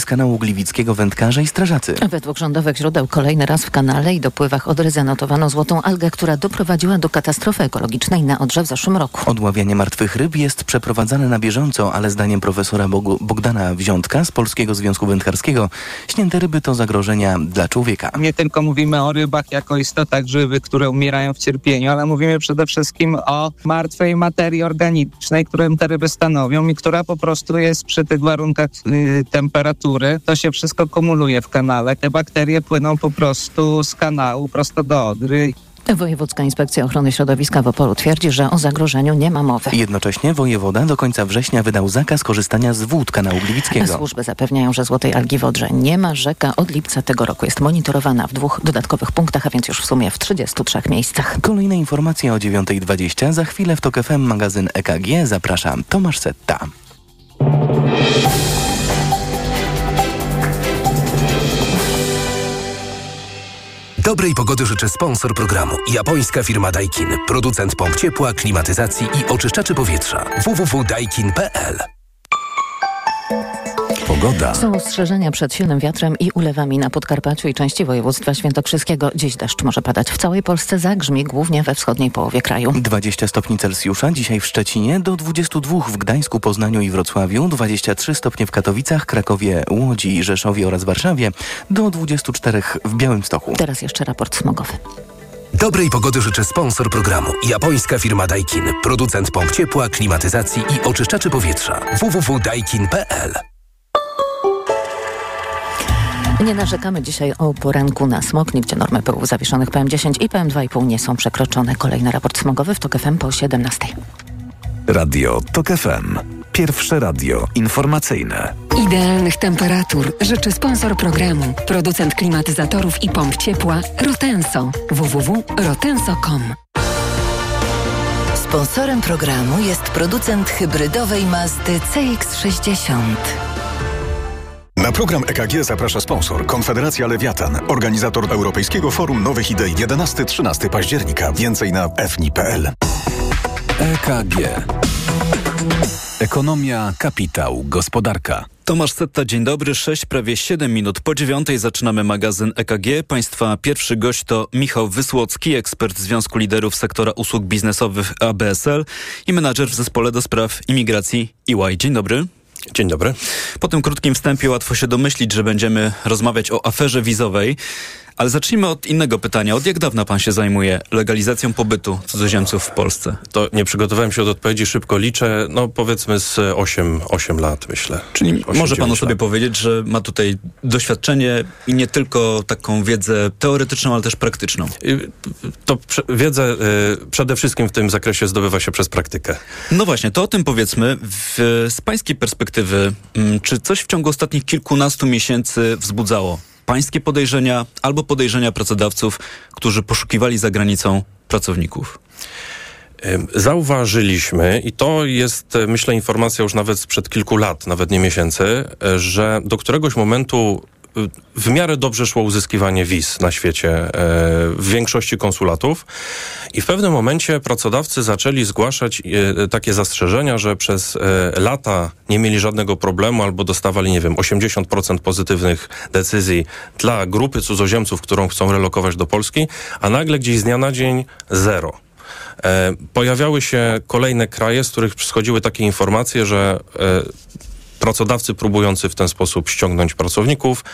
Z kanału Gliwickiego wędkarze i strażacy. Według rządowych źródeł kolejny raz w kanale i dopływach Odry zanotowano złotą algę, która doprowadziła do katastrofy ekologicznej na Odrze w zeszłym roku. Odławianie martwych ryb jest przeprowadzane na bieżąco, ale zdaniem profesora Bogdana Wziątka z Polskiego Związku Wędkarskiego śnięte ryby to zagrożenia dla człowieka. Nie tylko mówimy o rybach jako istotach żywych, które umierają w cierpieniu, ale mówimy przede wszystkim o martwej materii organicznej, którą te ryby stanowią i która po prostu jest przy tych warunkach temperatury. To się wszystko kumuluje w kanale. Te bakterie płyną po prostu z kanału prosto do Odry. Wojewódzka Inspekcja Ochrony Środowiska w Opolu twierdzi, że o zagrożeniu nie ma mowy. Jednocześnie wojewoda do końca września wydał zakaz korzystania z wód kanału Gliwickiego. Służby zapewniają, że złotej algi w Odrze nie ma. Rzeka od lipca tego roku jest monitorowana w 2 dodatkowych punktach, a więc już w sumie w 33 miejscach. Kolejne informacje o 9:20. Za chwilę w TOK FM magazyn EKG. Zapraszam, Tomasz Setta. Dobrej pogody życzę sponsor programu. Japońska firma Daikin. Producent pomp ciepła, klimatyzacji i oczyszczaczy powietrza. www.daikin.pl. Pogoda. Są ostrzeżenia przed silnym wiatrem i ulewami na Podkarpaciu i części województwa świętokrzyskiego. Dziś deszcz może padać w całej Polsce, zagrzmi głównie we wschodniej połowie kraju. 20 stopni Celsjusza dzisiaj w Szczecinie, do 22 w Gdańsku, Poznaniu i Wrocławiu, 23 stopnie w Katowicach, Krakowie, Łodzi, Rzeszowie oraz Warszawie, do 24 w Białymstoku. Teraz jeszcze raport smogowy. Dobrej pogody życzę sponsor programu. Japońska firma Daikin. Producent pomp ciepła, klimatyzacji i oczyszczaczy powietrza. www.daikin.pl. Nie narzekamy dzisiaj o poranku na smog. Nigdzie normy pyłów zawieszonych PM10 i PM2,5 nie są przekroczone. Kolejny raport smogowy w TOK FM po 17. Radio TOK FM. Pierwsze radio informacyjne. Idealnych temperatur życzy sponsor programu. Producent klimatyzatorów i pomp ciepła Rotenso. www.rotenso.com. Sponsorem programu jest producent hybrydowej Mazdy CX-60. Na program EKG zaprasza sponsor Konfederacja Lewiatan, organizator Europejskiego Forum Nowych Idei 11-13 października. Więcej na fni.pl. EKG. Ekonomia, kapitał, gospodarka. Tomasz Setta, dzień dobry. 6, prawie 7 minut po 9:00 zaczynamy magazyn EKG. Państwa pierwszy gość to Michał Wysłocki, ekspert Związku Liderów Sektora Usług Biznesowych ABSL i menadżer w zespole do spraw imigracji EY. Dzień dobry. Dzień dobry. Po tym krótkim wstępie łatwo się domyślić, że będziemy rozmawiać o aferze wizowej, ale zacznijmy od innego pytania. Od jak dawna pan się zajmuje legalizacją pobytu cudzoziemców w Polsce? To nie przygotowałem się do odpowiedzi, szybko liczę, no powiedzmy z 8 lat, myślę. Czyli 8, może pan o sobie powiedzieć, że ma tutaj doświadczenie i nie tylko taką wiedzę teoretyczną, ale też praktyczną. To wiedzę przede wszystkim w tym zakresie zdobywa się przez praktykę. No właśnie, to o tym powiedzmy. Z pańskiej perspektywy, czy coś w ciągu ostatnich kilkunastu miesięcy wzbudzało pańskie podejrzenia albo podejrzenia pracodawców, którzy poszukiwali za granicą pracowników? Zauważyliśmy, i to jest, myślę, informacja już nawet sprzed kilku lat, nawet nie miesięcy, że do któregoś momentu w miarę dobrze szło uzyskiwanie wiz na świecie w większości konsulatów i w pewnym momencie pracodawcy zaczęli zgłaszać takie zastrzeżenia, że przez lata nie mieli żadnego problemu albo dostawali, nie wiem, 80% pozytywnych decyzji dla grupy cudzoziemców, którą chcą relokować do Polski, a nagle gdzieś z dnia na dzień zero. Pojawiały się kolejne kraje, z których schodziły takie informacje, że pracodawcy próbujący w ten sposób ściągnąć pracowników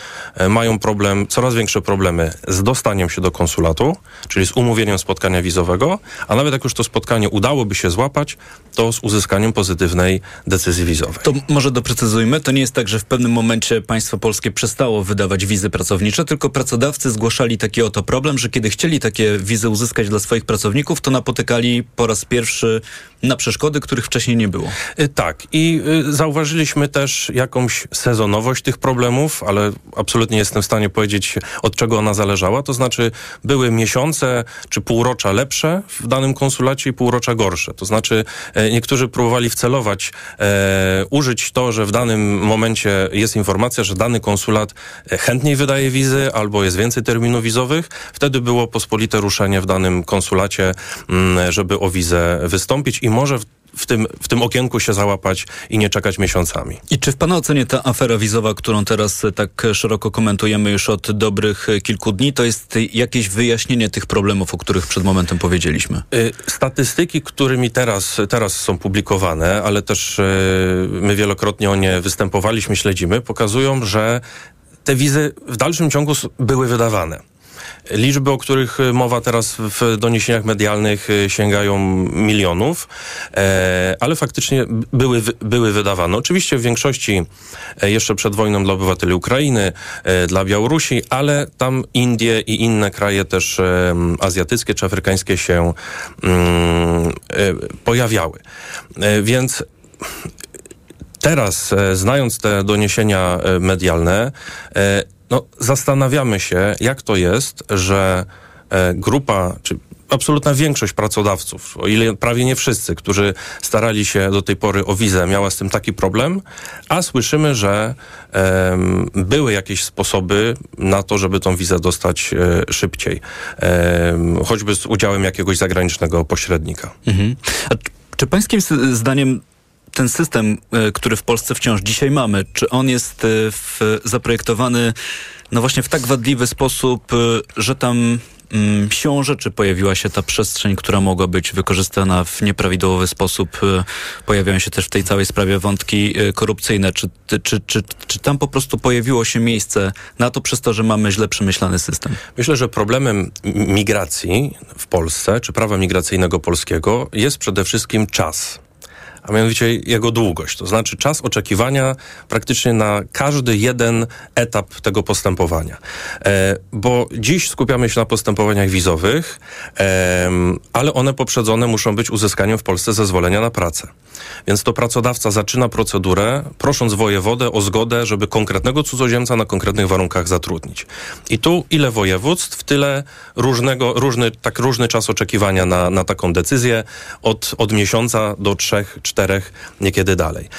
mają problem, coraz większe problemy z dostaniem się do konsulatu, czyli z umówieniem spotkania wizowego, a nawet jak już to spotkanie udałoby się złapać, to z uzyskaniem pozytywnej decyzji wizowej. To może doprecyzujmy, to nie jest tak, że w pewnym momencie państwo polskie przestało wydawać wizy pracownicze, tylko pracodawcy zgłaszali taki oto problem, że kiedy chcieli takie wizy uzyskać dla swoich pracowników, to napotykali po raz pierwszy na przeszkody, których wcześniej nie było. Tak, i zauważyliśmy też jakąś sezonowość tych problemów, ale absolutnie nie jestem w stanie powiedzieć, od czego ona zależała. To znaczy, były miesiące czy półrocza lepsze w danym konsulacie i półrocza gorsze. To znaczy, niektórzy próbowali wcelować, użyć to, że w danym momencie jest informacja, że dany konsulat chętniej wydaje wizy albo jest więcej terminów wizowych. Wtedy było pospolite ruszenie w danym konsulacie, żeby o wizę wystąpić i może w tym okienku się załapać i nie czekać miesiącami. I czy w Pana ocenie ta afera wizowa, którą teraz tak szeroko komentujemy już od dobrych kilku dni, to jest jakieś wyjaśnienie tych problemów, o których przed momentem powiedzieliśmy? Statystyki, którymi teraz są publikowane, ale też my wielokrotnie o nie występowaliśmy, śledzimy, pokazują, że te wizy w dalszym ciągu były wydawane. Liczby, o których mowa teraz w doniesieniach medialnych, sięgają milionów, ale faktycznie były wydawane. Oczywiście w większości jeszcze przed wojną dla obywateli Ukrainy, dla Białorusi, ale tam Indie i inne kraje też azjatyckie czy afrykańskie się pojawiały. Więc teraz, znając te doniesienia medialne, zastanawiamy się, jak to jest, że grupa, czy absolutna większość pracodawców, o ile prawie nie wszyscy, którzy starali się do tej pory o wizę, miała z tym taki problem, a słyszymy, że były jakieś sposoby na to, żeby tą wizę dostać szybciej, choćby z udziałem jakiegoś zagranicznego pośrednika. Mhm. A czy pańskim zdaniem ten system, który w Polsce wciąż dzisiaj mamy, czy on jest zaprojektowany właśnie w tak wadliwy sposób, że tam siłą rzeczy pojawiła się ta przestrzeń, która mogła być wykorzystana w nieprawidłowy sposób? Pojawiają się też w tej całej sprawie wątki korupcyjne. Czy tam po prostu pojawiło się miejsce na to przez to, że mamy źle przemyślany system? Myślę, że problemem migracji w Polsce, czy prawa migracyjnego polskiego, jest przede wszystkim czas. A mianowicie jego długość, to znaczy czas oczekiwania praktycznie na każdy jeden etap tego postępowania. Bo dziś skupiamy się na postępowaniach wizowych, ale one poprzedzone muszą być uzyskaniem w Polsce zezwolenia na pracę. Więc to pracodawca zaczyna procedurę, prosząc wojewodę o zgodę, żeby konkretnego cudzoziemca na konkretnych warunkach zatrudnić. I tu ile województw, tyle różny czas oczekiwania na taką decyzję, od miesiąca do 3-4, niekiedy dalej.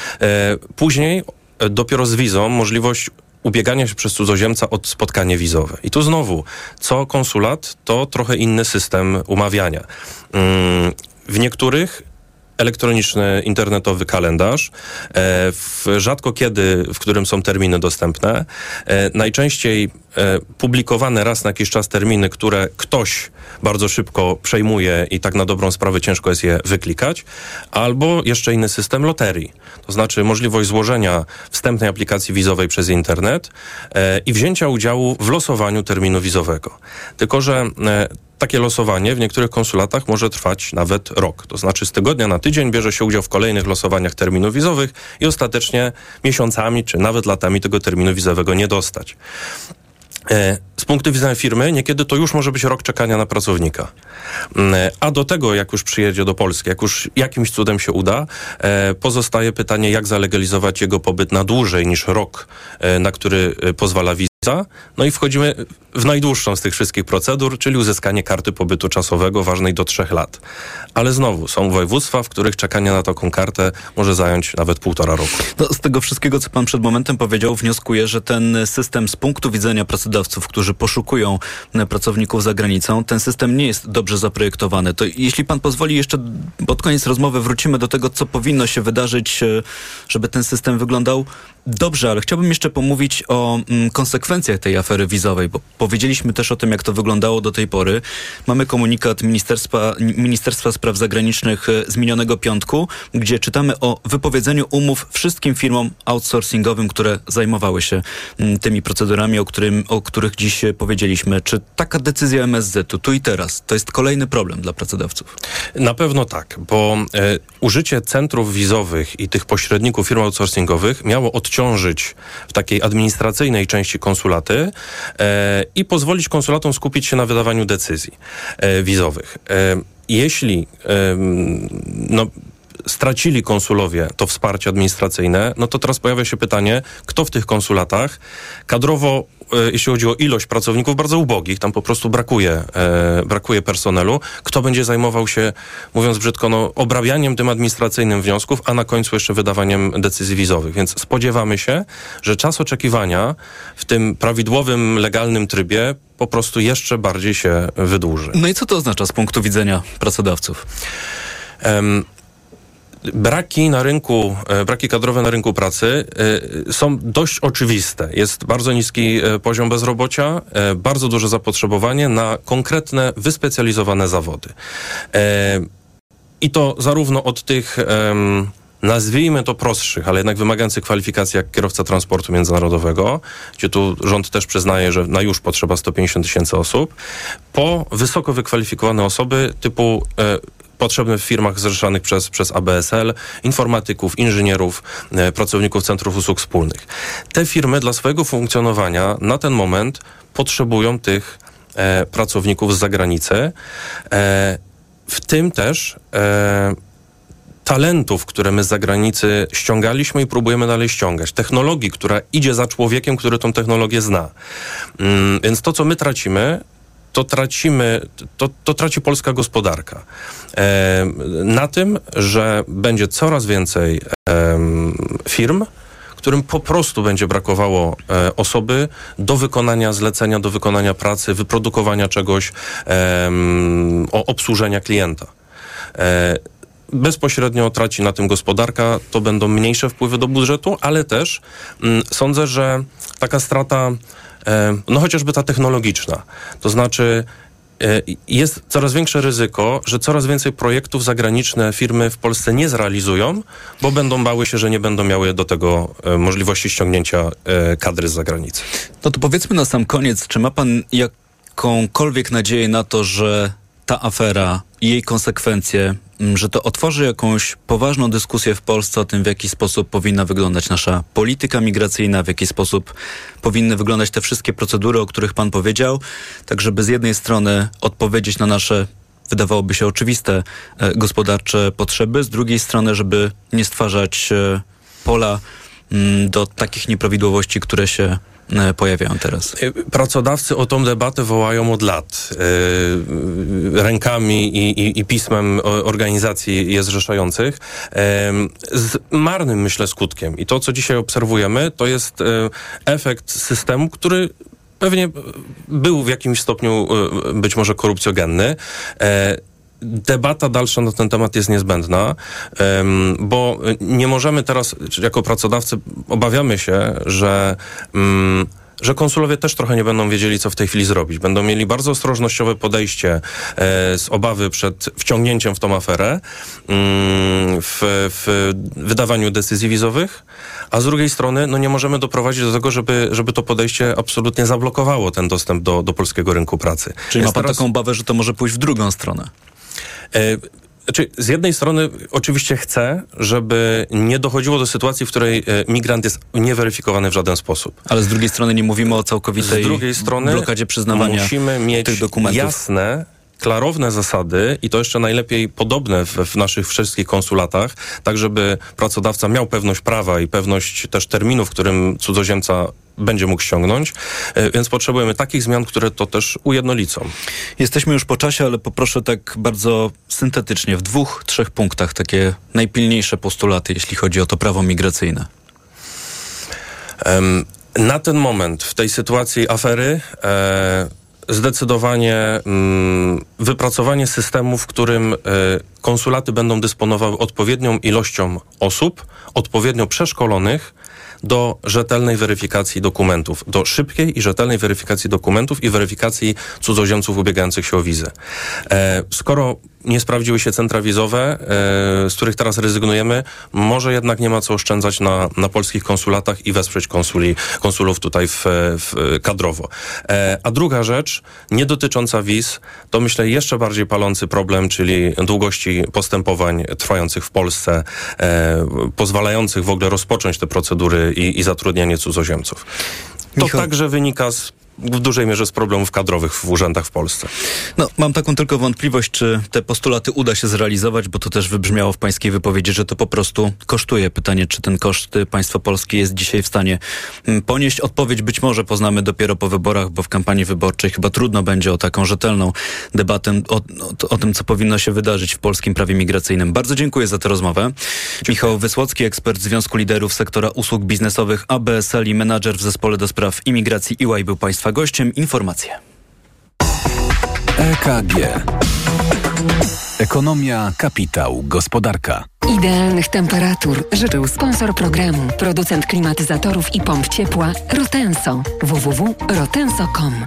Później dopiero z wizą możliwość ubiegania się przez cudzoziemca o spotkanie wizowe. I tu znowu, co konsulat, to trochę inny system umawiania. W niektórych elektroniczny, internetowy kalendarz, rzadko kiedy, w którym są terminy dostępne, najczęściej publikowane raz na jakiś czas terminy, które ktoś bardzo szybko przejmuje i tak na dobrą sprawę ciężko jest je wyklikać, albo jeszcze inny system loterii, to znaczy możliwość złożenia wstępnej aplikacji wizowej przez internet i wzięcia udziału w losowaniu terminu wizowego. Tylko że takie losowanie w niektórych konsulatach może trwać nawet rok. To znaczy z tygodnia na tydzień bierze się udział w kolejnych losowaniach terminów wizowych i ostatecznie miesiącami czy nawet latami tego terminu wizowego nie dostać. Z punktu widzenia firmy niekiedy to już może być rok czekania na pracownika. A do tego, jak już przyjedzie do Polski, jak już jakimś cudem się uda, pozostaje pytanie, jak zalegalizować jego pobyt na dłużej niż rok, na który pozwala wiza. No i wchodzimy w najdłuższą z tych wszystkich procedur, czyli uzyskanie karty pobytu czasowego ważnej do 3 lat. Ale znowu, są województwa, w których czekanie na taką kartę może zająć nawet 1,5 roku. Z tego wszystkiego, co pan przed momentem powiedział, wnioskuję, że ten system z punktu widzenia pracodawców, którzy poszukują pracowników za granicą, ten system nie jest dobrze zaprojektowany. To jeśli pan pozwoli, jeszcze pod koniec rozmowy wrócimy do tego, co powinno się wydarzyć, żeby ten system wyglądał dobrze, ale chciałbym jeszcze pomówić o konsekwencjach tej afery wizowej, bo powiedzieliśmy też o tym, jak to wyglądało do tej pory. Mamy komunikat Ministerstwa Spraw Zagranicznych z minionego piątku, gdzie czytamy o wypowiedzeniu umów wszystkim firmom outsourcingowym, które zajmowały się tymi procedurami, o których dziś powiedzieliśmy. Czy taka decyzja MSZ-u tu i teraz to jest kolejny problem dla pracodawców? Na pewno tak, bo użycie centrów wizowych i tych pośredników firm outsourcingowych miało odciążyć w takiej administracyjnej części konsulaty i pozwolić konsulatom skupić się na wydawaniu decyzji wizowych. Jeśli stracili konsulowie to wsparcie administracyjne, no to teraz pojawia się pytanie, kto w tych konsulatach kadrowo, jeśli chodzi o ilość pracowników, bardzo ubogich, tam po prostu brakuje personelu, kto będzie zajmował się, mówiąc brzydko, obrabianiem tym administracyjnym wniosków, a na końcu jeszcze wydawaniem decyzji wizowych. Więc spodziewamy się, że czas oczekiwania w tym prawidłowym, legalnym trybie po prostu jeszcze bardziej się wydłuży. No i co to oznacza z punktu widzenia pracodawców? Braki kadrowe na rynku pracy są dość oczywiste. Jest bardzo niski poziom bezrobocia, bardzo duże zapotrzebowanie na konkretne, wyspecjalizowane zawody. I to zarówno od tych, nazwijmy to prostszych, ale jednak wymagających kwalifikacji, jak kierowca transportu międzynarodowego, gdzie tu rząd też przyznaje, że na już potrzeba 150 000 osób, po wysoko wykwalifikowane osoby typu potrzebne w firmach zrzeszanych przez ABSL, informatyków, inżynierów, pracowników centrów usług wspólnych. Te firmy dla swojego funkcjonowania na ten moment potrzebują tych pracowników z zagranicy, w tym też talentów, które my z zagranicy ściągaliśmy i próbujemy dalej ściągać. Technologii, która idzie za człowiekiem, który tą technologię zna. Więc to, co my tracimy, to traci polska gospodarka. Na tym, że będzie coraz więcej firm, którym po prostu będzie brakowało osoby do wykonania zlecenia, do wykonania pracy, wyprodukowania czegoś, obsłużenia klienta. Bezpośrednio traci na tym gospodarka, to będą mniejsze wpływy do budżetu, ale też sądzę, że taka strata, no chociażby ta technologiczna, to znaczy jest coraz większe ryzyko, że coraz więcej projektów zagraniczne firmy w Polsce nie zrealizują, bo będą bały się, że nie będą miały do tego możliwości ściągnięcia kadry z zagranicy. No to powiedzmy na sam koniec, czy ma pan jakąkolwiek nadzieję na to, że ta afera i jej konsekwencje, że to otworzy jakąś poważną dyskusję w Polsce o tym, w jaki sposób powinna wyglądać nasza polityka migracyjna, w jaki sposób powinny wyglądać te wszystkie procedury, o których pan powiedział, tak żeby z jednej strony odpowiedzieć na nasze, wydawałoby się oczywiste, gospodarcze potrzeby, z drugiej strony, żeby nie stwarzać pola do takich nieprawidłowości, które się pojawiają teraz. Pracodawcy o tą debatę wołają od lat. Rękami i pismem organizacji je zrzeszających. Z marnym, myślę, skutkiem. I to, co dzisiaj obserwujemy, to jest efekt systemu, który pewnie był w jakimś stopniu być może korupcjogenny. Debata dalsza na ten temat jest niezbędna, bo nie możemy teraz, jako pracodawcy, obawiamy się, że konsulowie też trochę nie będą wiedzieli, co w tej chwili zrobić. Będą mieli bardzo ostrożnościowe podejście z obawy przed wciągnięciem w tą aferę, w wydawaniu decyzji wizowych, a z drugiej strony nie możemy doprowadzić do tego, żeby to podejście absolutnie zablokowało ten dostęp do polskiego rynku pracy. Czyli ma pan taką obawę, że to może pójść w drugą stronę? Znaczy, z jednej strony oczywiście chcę, żeby nie dochodziło do sytuacji, w której migrant jest nieweryfikowany w żaden sposób. Ale z drugiej strony nie mówimy o całkowitej blokadzie przyznawania tych dokumentów. Jasne, klarowne zasady i to jeszcze najlepiej podobne w naszych wszystkich konsulatach, tak żeby pracodawca miał pewność prawa i pewność też terminu, w którym cudzoziemca będzie mógł ściągnąć, więc potrzebujemy takich zmian, które to też ujednolicą. Jesteśmy już po czasie, ale poproszę tak bardzo syntetycznie, w 2-3 punktach takie najpilniejsze postulaty, jeśli chodzi o to prawo migracyjne. Na ten moment, w tej sytuacji afery, zdecydowanie wypracowanie systemu, w którym konsulaty będą dysponowały odpowiednią ilością osób, odpowiednio przeszkolonych, do rzetelnej weryfikacji dokumentów, do szybkiej i rzetelnej weryfikacji dokumentów i weryfikacji cudzoziemców ubiegających się o wizę. Skoro nie sprawdziły się centra wizowe, z których teraz rezygnujemy, może jednak nie ma co oszczędzać na polskich konsulatach i wesprzeć konsulów tutaj kadrowo. A druga rzecz, nie dotycząca wiz, to myślę jeszcze bardziej palący problem, czyli długości postępowań trwających w Polsce, pozwalających w ogóle rozpocząć te procedury i zatrudnianie cudzoziemców. To także wynika w dużej mierze z problemów kadrowych w urzędach w Polsce. Mam taką tylko wątpliwość, czy te postulaty uda się zrealizować, bo to też wybrzmiało w pańskiej wypowiedzi, że to po prostu kosztuje. Pytanie, czy ten koszt państwo polskie jest dzisiaj w stanie ponieść. Odpowiedź być może poznamy dopiero po wyborach, bo w kampanii wyborczej chyba trudno będzie o taką rzetelną debatę o tym, co powinno się wydarzyć w polskim prawie migracyjnym. Bardzo dziękuję za tę rozmowę. Dziękuję. Michał Wysłocki, ekspert Związku Liderów Sektora Usług Biznesowych ABSL i menadżer w Zespole do Spraw Imigracji EY był państwa gościem. Informacje. EKG. Ekonomia, kapitał, gospodarka. Idealnych temperatur życzył sponsor programu, producent klimatyzatorów i pomp ciepła Rotenso. www.rotenso.com.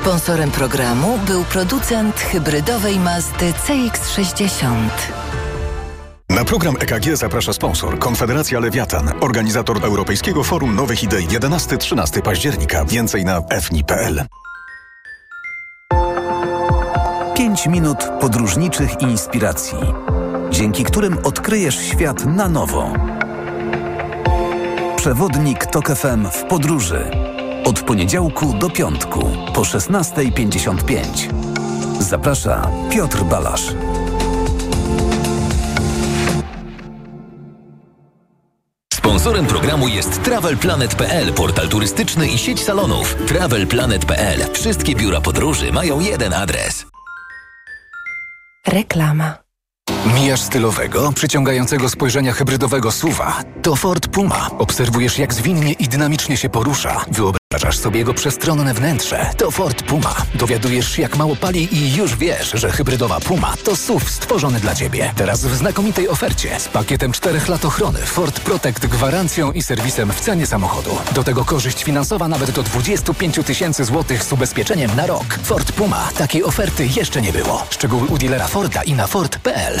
Sponsorem programu był producent hybrydowej Mazdy CX-60. Na program EKG zaprasza sponsor Konfederacja Lewiatan, organizator Europejskiego Forum Nowych Idei 11-13 października. Więcej na fni.pl. 5 minut podróżniczych inspiracji, dzięki którym odkryjesz świat na nowo. Przewodnik TOK FM w podróży. Od poniedziałku do piątku po 16:55. Zaprasza Piotr Balasz. Sponsorem programu jest TravelPlanet.pl, portal turystyczny i sieć salonów. TravelPlanet.pl. Wszystkie biura podróży mają jeden adres. Reklama. Mijasz stylowego, przyciągającego spojrzenia hybrydowego SUV-a. To Ford Puma. Obserwujesz, jak zwinnie i dynamicznie się porusza. Wyobrażasz sobie jego przestronne wnętrze. To Ford Puma. Dowiadujesz się, jak mało pali i już wiesz, że hybrydowa Puma to SUV stworzony dla Ciebie. Teraz w znakomitej ofercie z pakietem 4 lat ochrony Ford Protect, gwarancją i serwisem w cenie samochodu. Do tego korzyść finansowa nawet do 25 000 złotych z ubezpieczeniem na rok. Ford Puma. Takiej oferty jeszcze nie było. Szczegóły u dealera Forda i na Ford.pl.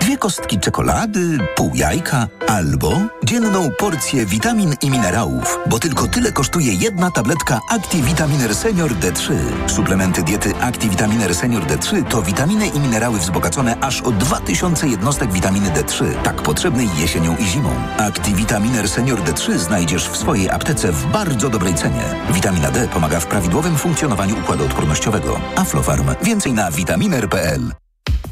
2 kostki czekolady, pół jajka albo dzienną porcję witamin i minerałów, bo tylko tyle kosztuje 1 tabletka ActiVitaminer Senior D3. Suplementy diety ActiVitaminer Senior D3 to witaminy i minerały wzbogacone aż o 2000 jednostek witaminy D3, tak potrzebnej jesienią i zimą. ActiVitaminer Senior D3 znajdziesz w swojej aptece w bardzo dobrej cenie. Witamina D pomaga w prawidłowym funkcjonowaniu układu odpornościowego. Aflofarm. Więcej na witaminer.pl.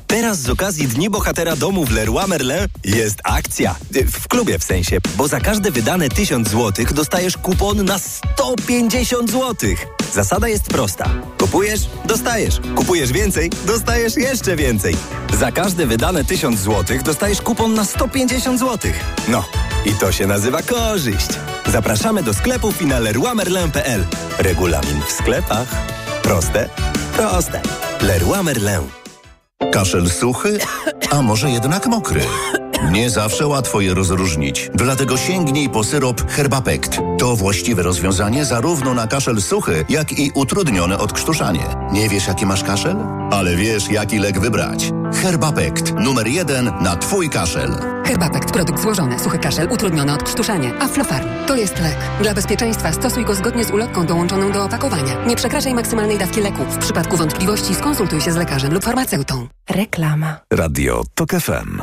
Teraz z okazji Dni Bohatera Domu w Leroy Merlin jest akcja. W klubie w sensie, bo za każde wydane 1000 zł dostajesz kupon na 150 zł. Zasada jest prosta. Kupujesz, dostajesz. Kupujesz więcej, dostajesz jeszcze więcej. Za każde wydane 1000 zł dostajesz kupon na 150 zł. No, i to się nazywa korzyść. Zapraszamy do sklepów i na leroymerlin.pl. Regulamin w sklepach. Proste? Proste. Leroy Merlin. Kaszel suchy? A może jednak mokry? Nie zawsze łatwo je rozróżnić. Dlatego sięgnij po syrop Herbapekt. To właściwe rozwiązanie zarówno na kaszel suchy, jak i utrudnione odkrztuszanie. Nie wiesz, jaki masz kaszel? Ale wiesz, jaki lek wybrać. Herbapekt. Numer 1 na Twój kaszel. Herbapekt. Produkt złożony. Suchy kaszel. Utrudnione odkrztuszanie. Aflofarm. To jest lek. Dla bezpieczeństwa stosuj go zgodnie z ulotką dołączoną do opakowania. Nie przekraczaj maksymalnej dawki leku. W przypadku wątpliwości skonsultuj się z lekarzem lub farmaceutą. Reklama. Radio TOK FM.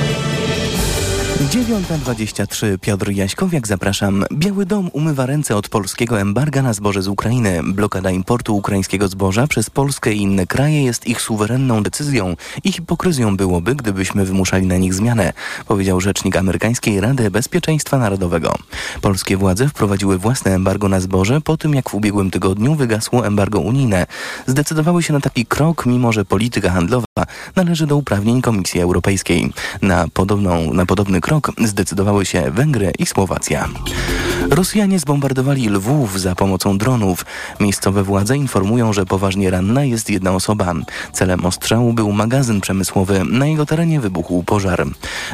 9:23. Piotr Jaśkowiak, zapraszam. Biały Dom umywa ręce od polskiego embarga na zboże z Ukrainy. Blokada importu ukraińskiego zboża przez Polskę i inne kraje jest ich suwerenną decyzją i hipokryzją byłoby, gdybyśmy wymuszali na nich zmianę, powiedział rzecznik amerykańskiej Rady Bezpieczeństwa Narodowego. Polskie władze wprowadziły własne embargo na zboże po tym, jak w ubiegłym tygodniu wygasło embargo unijne. Zdecydowały się na taki krok, mimo że polityka handlowa należy do uprawnień Komisji Europejskiej. Na podobny krok krok zdecydowały się Węgry i Słowacja. Rosjanie zbombardowali Lwów za pomocą dronów. Miejscowe władze informują, że poważnie ranna jest jedna osoba. Celem ostrzału był magazyn przemysłowy. Na jego terenie wybuchł pożar.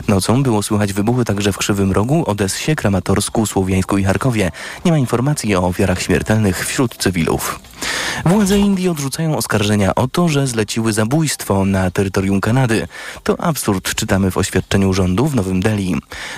Nocą było słychać wybuchy także w Krzywym Rogu, Odessie, Kramatorsku, Słowiańsku i Charkowie. Nie ma informacji o ofiarach śmiertelnych wśród cywilów. Władze Indii odrzucają oskarżenia o to, że zleciły zabójstwo na terytorium Kanady. To absurd, czytamy w oświadczeniu rządu w Nowym Delhi.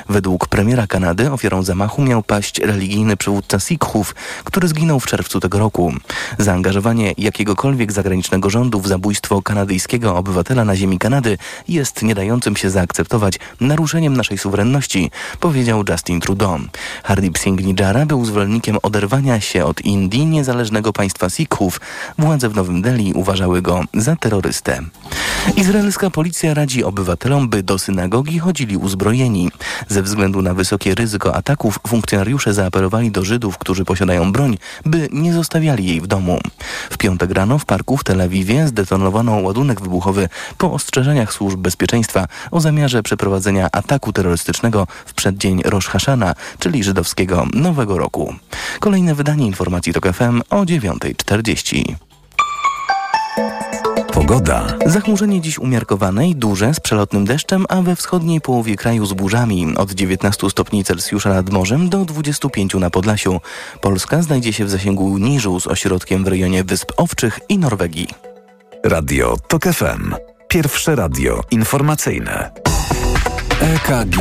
Według premiera Kanady ofiarą zamachu miał paść religijny przywódca Sikhów, który zginął w czerwcu tego roku. Zaangażowanie jakiegokolwiek zagranicznego rządu w zabójstwo kanadyjskiego obywatela na ziemi Kanady jest nie dającym się zaakceptować naruszeniem naszej suwerenności, powiedział Justin Trudeau. Hardip Singh Nijjar był zwolennikiem oderwania się od Indii, niezależnego państwa Sikhów. Władze w Nowym Delhi uważały go za terrorystę. Izraelska policja radzi obywatelom, by do synagogi chodzili uzbrojeni. Ze względu na wysokie ryzyko ataków funkcjonariusze zaapelowali do Żydów, którzy posiadają broń, by nie zostawiali jej w domu. W piątek rano w parku w Tel Awiwie zdetonowano ładunek wybuchowy po ostrzeżeniach służb bezpieczeństwa o zamiarze przeprowadzenia ataku terrorystycznego w przeddzień Rosh Haszana, czyli żydowskiego Nowego Roku. Kolejne wydanie informacji TOK FM o 9:40. Pogoda. Zachmurzenie dziś umiarkowane i duże z przelotnym deszczem, a we wschodniej połowie kraju z burzami. Od 19 stopni Celsjusza nad morzem do 25 na Podlasiu. Polska znajdzie się w zasięgu niżu z ośrodkiem w rejonie Wysp Owczych i Norwegii. Radio TOK FM. Pierwsze radio informacyjne. EKG.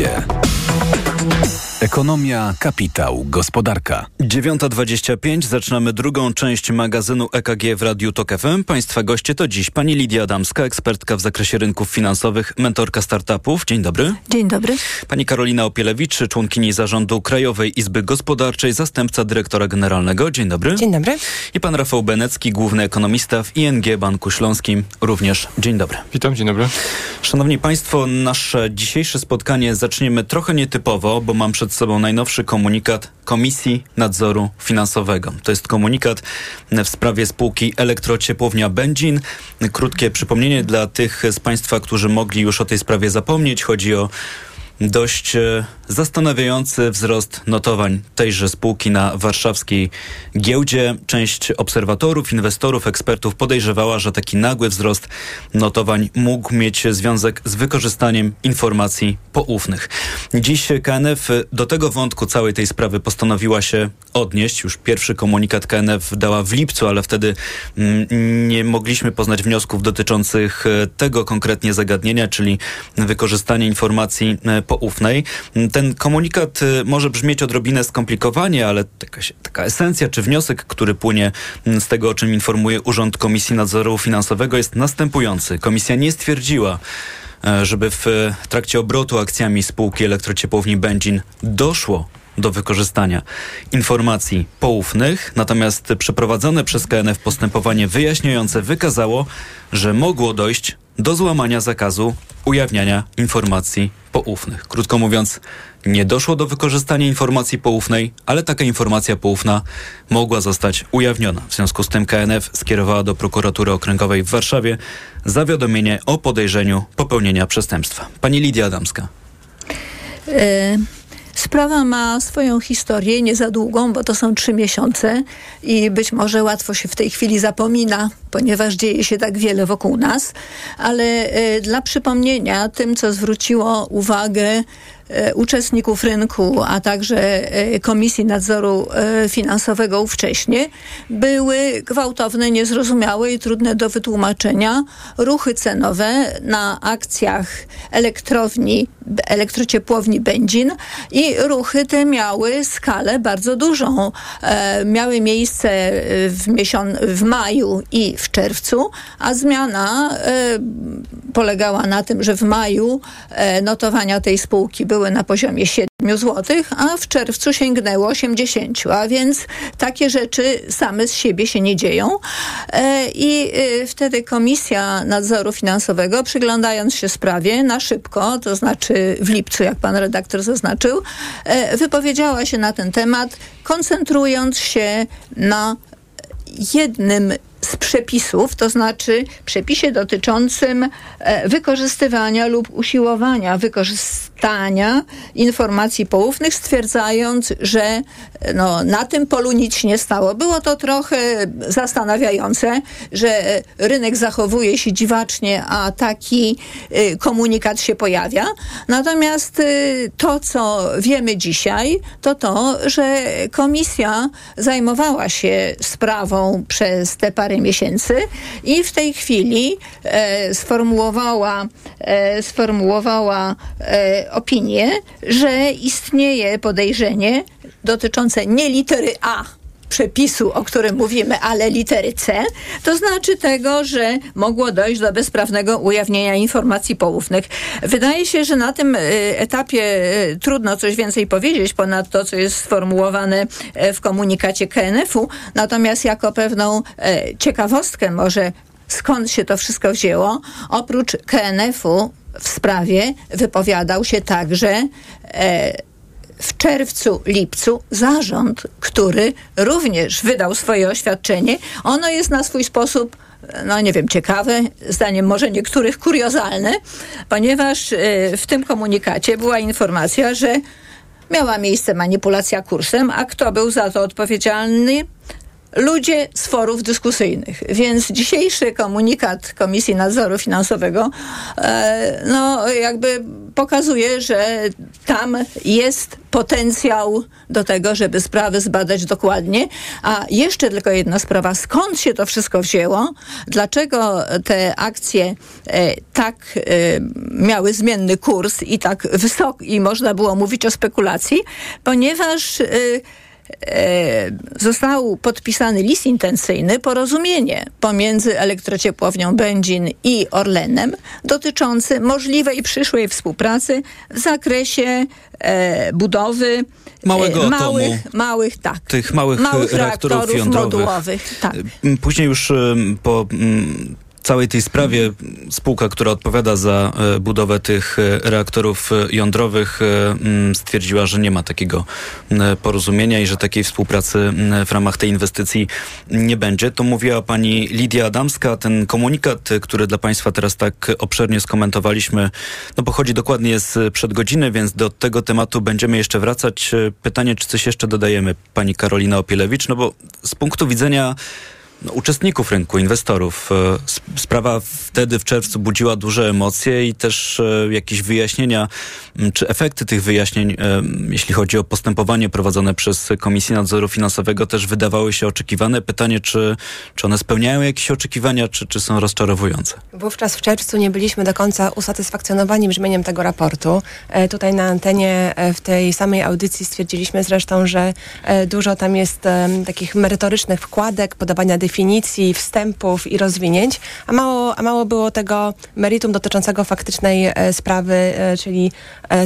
Ekonomia, kapitał, gospodarka. 9:25, zaczynamy drugą część magazynu EKG w Radiu TOK FM. Państwa goście to dziś pani Lidia Adamska, ekspertka w zakresie rynków finansowych, mentorka startupów. Dzień dobry. Dzień dobry. Pani Karolina Opielewicz, członkini zarządu Krajowej Izby Gospodarczej, zastępca dyrektora generalnego. Dzień dobry. Dzień dobry. I pan Rafał Benecki, główny ekonomista w ING Banku Śląskim. Również dzień dobry. Witam, dzień dobry. Szanowni Państwo, nasze dzisiejsze spotkanie zaczniemy trochę nietypowo, bo mam przed sobą najnowszy komunikat Komisji Nadzoru Finansowego. To jest komunikat w sprawie spółki Elektrociepłownia Będzin. Krótkie przypomnienie dla tych z Państwa, którzy mogli już o tej sprawie zapomnieć. Chodzi o dość zastanawiający wzrost notowań tejże spółki na warszawskiej giełdzie. Część obserwatorów, inwestorów, ekspertów podejrzewała, że taki nagły wzrost notowań mógł mieć związek z wykorzystaniem informacji poufnych. Dziś KNF do tego wątku całej tej sprawy postanowiła się odnieść. Już pierwszy komunikat KNF dała w lipcu, ale wtedy nie mogliśmy poznać wniosków dotyczących tego konkretnie zagadnienia, czyli wykorzystania informacji poufnej. Ten komunikat może brzmieć odrobinę skomplikowanie, ale taka esencja czy wniosek, który płynie z tego, o czym informuje Urząd Komisji Nadzoru Finansowego, jest następujący. Komisja nie stwierdziła, żeby w trakcie obrotu akcjami spółki Elektrociepłowni Będzin doszło do wykorzystania informacji poufnych, natomiast przeprowadzone przez KNF postępowanie wyjaśniające wykazało, że mogło dojść do złamania zakazu ujawniania informacji poufnych. Krótko mówiąc, nie doszło do wykorzystania informacji poufnej, ale taka informacja poufna mogła zostać ujawniona. W związku z tym KNF skierowała do Prokuratury Okręgowej w Warszawie zawiadomienie o podejrzeniu popełnienia przestępstwa. Pani Lidia Adamska. Sprawa ma swoją historię, nie za długą, bo to są 3 miesiące i być może łatwo się w tej chwili zapomina, ponieważ dzieje się tak wiele wokół nas, ale dla przypomnienia tym, co zwróciło uwagę uczestników rynku, a także Komisji Nadzoru Finansowego ówcześnie, były gwałtowne, niezrozumiałe i trudne do wytłumaczenia ruchy cenowe na akcjach elektrociepłowni Będzin i ruchy te miały skalę bardzo dużą. Miały miejsce w maju i w czerwcu, a zmiana polegała na tym, że w maju notowania tej spółki były na poziomie 7 zł, a w czerwcu sięgnęło 80, a więc takie rzeczy same z siebie się nie dzieją. I wtedy Komisja Nadzoru Finansowego, przyglądając się sprawie na szybko, to znaczy w lipcu, jak pan redaktor zaznaczył, wypowiedziała się na ten temat, koncentrując się na jednym z przepisów, to znaczy przepisie dotyczącym wykorzystywania lub usiłowania wykorzystania informacji poufnych, stwierdzając, że na tym polu nic się nie stało. Było to trochę zastanawiające, że rynek zachowuje się dziwacznie, a taki komunikat się pojawia. Natomiast to, co wiemy dzisiaj, to to, że komisja zajmowała się sprawą przez te parę miesięcy i w tej chwili sformułowała opinię, że istnieje podejrzenie dotyczące nie litery A przepisu, o którym mówimy, ale litery C, to znaczy tego, że mogło dojść do bezprawnego ujawnienia informacji poufnych. Wydaje się, że na tym etapie trudno coś więcej powiedzieć ponad to, co jest sformułowane w komunikacie KNF-u, natomiast jako pewną ciekawostkę może, skąd się to wszystko wzięło, oprócz KNF-u w sprawie wypowiadał się także w czerwcu, lipcu zarząd, który również wydał swoje oświadczenie. Ono jest na swój sposób, ciekawe, zdaniem może niektórych kuriozalne, ponieważ w tym komunikacie była informacja, że miała miejsce manipulacja kursem, a kto był za to odpowiedzialny? Ludzie z forów dyskusyjnych. Więc dzisiejszy komunikat Komisji Nadzoru Finansowego pokazuje, że tam jest potencjał do tego, żeby sprawy zbadać dokładnie. A jeszcze tylko jedna sprawa. Skąd się to wszystko wzięło? Dlaczego te akcje tak miały zmienny kurs i tak wysoki i można było mówić o spekulacji? Ponieważ został podpisany list intencyjny, porozumienie pomiędzy Elektrociepłownią Będzin i Orlenem dotyczący możliwej przyszłej współpracy w zakresie budowy małych reaktorów modułowych. Tak. Później już po całej tej sprawie spółka, która odpowiada za budowę tych reaktorów jądrowych, stwierdziła, że nie ma takiego porozumienia i że takiej współpracy w ramach tej inwestycji nie będzie. To mówiła pani Lidia Adamska. Ten komunikat, który dla państwa teraz tak obszernie skomentowaliśmy, pochodzi dokładnie sprzed godziny, więc do tego tematu będziemy jeszcze wracać. Pytanie, czy coś jeszcze dodajemy, pani Karolina Opielewicz, bo z punktu widzenia uczestników rynku, inwestorów, sprawa wtedy w czerwcu budziła duże emocje i też jakieś wyjaśnienia, czy efekty tych wyjaśnień, jeśli chodzi o postępowanie prowadzone przez Komisję Nadzoru Finansowego, też wydawały się oczekiwane. Pytanie, czy one spełniają jakieś oczekiwania, czy są rozczarowujące? Wówczas w czerwcu nie byliśmy do końca usatysfakcjonowani brzmieniem tego raportu. Tutaj na antenie w tej samej audycji stwierdziliśmy zresztą, że dużo tam jest takich merytorycznych wkładek, podawania definicji, wstępów i rozwinięć, a mało było tego meritum dotyczącego faktycznej sprawy, czyli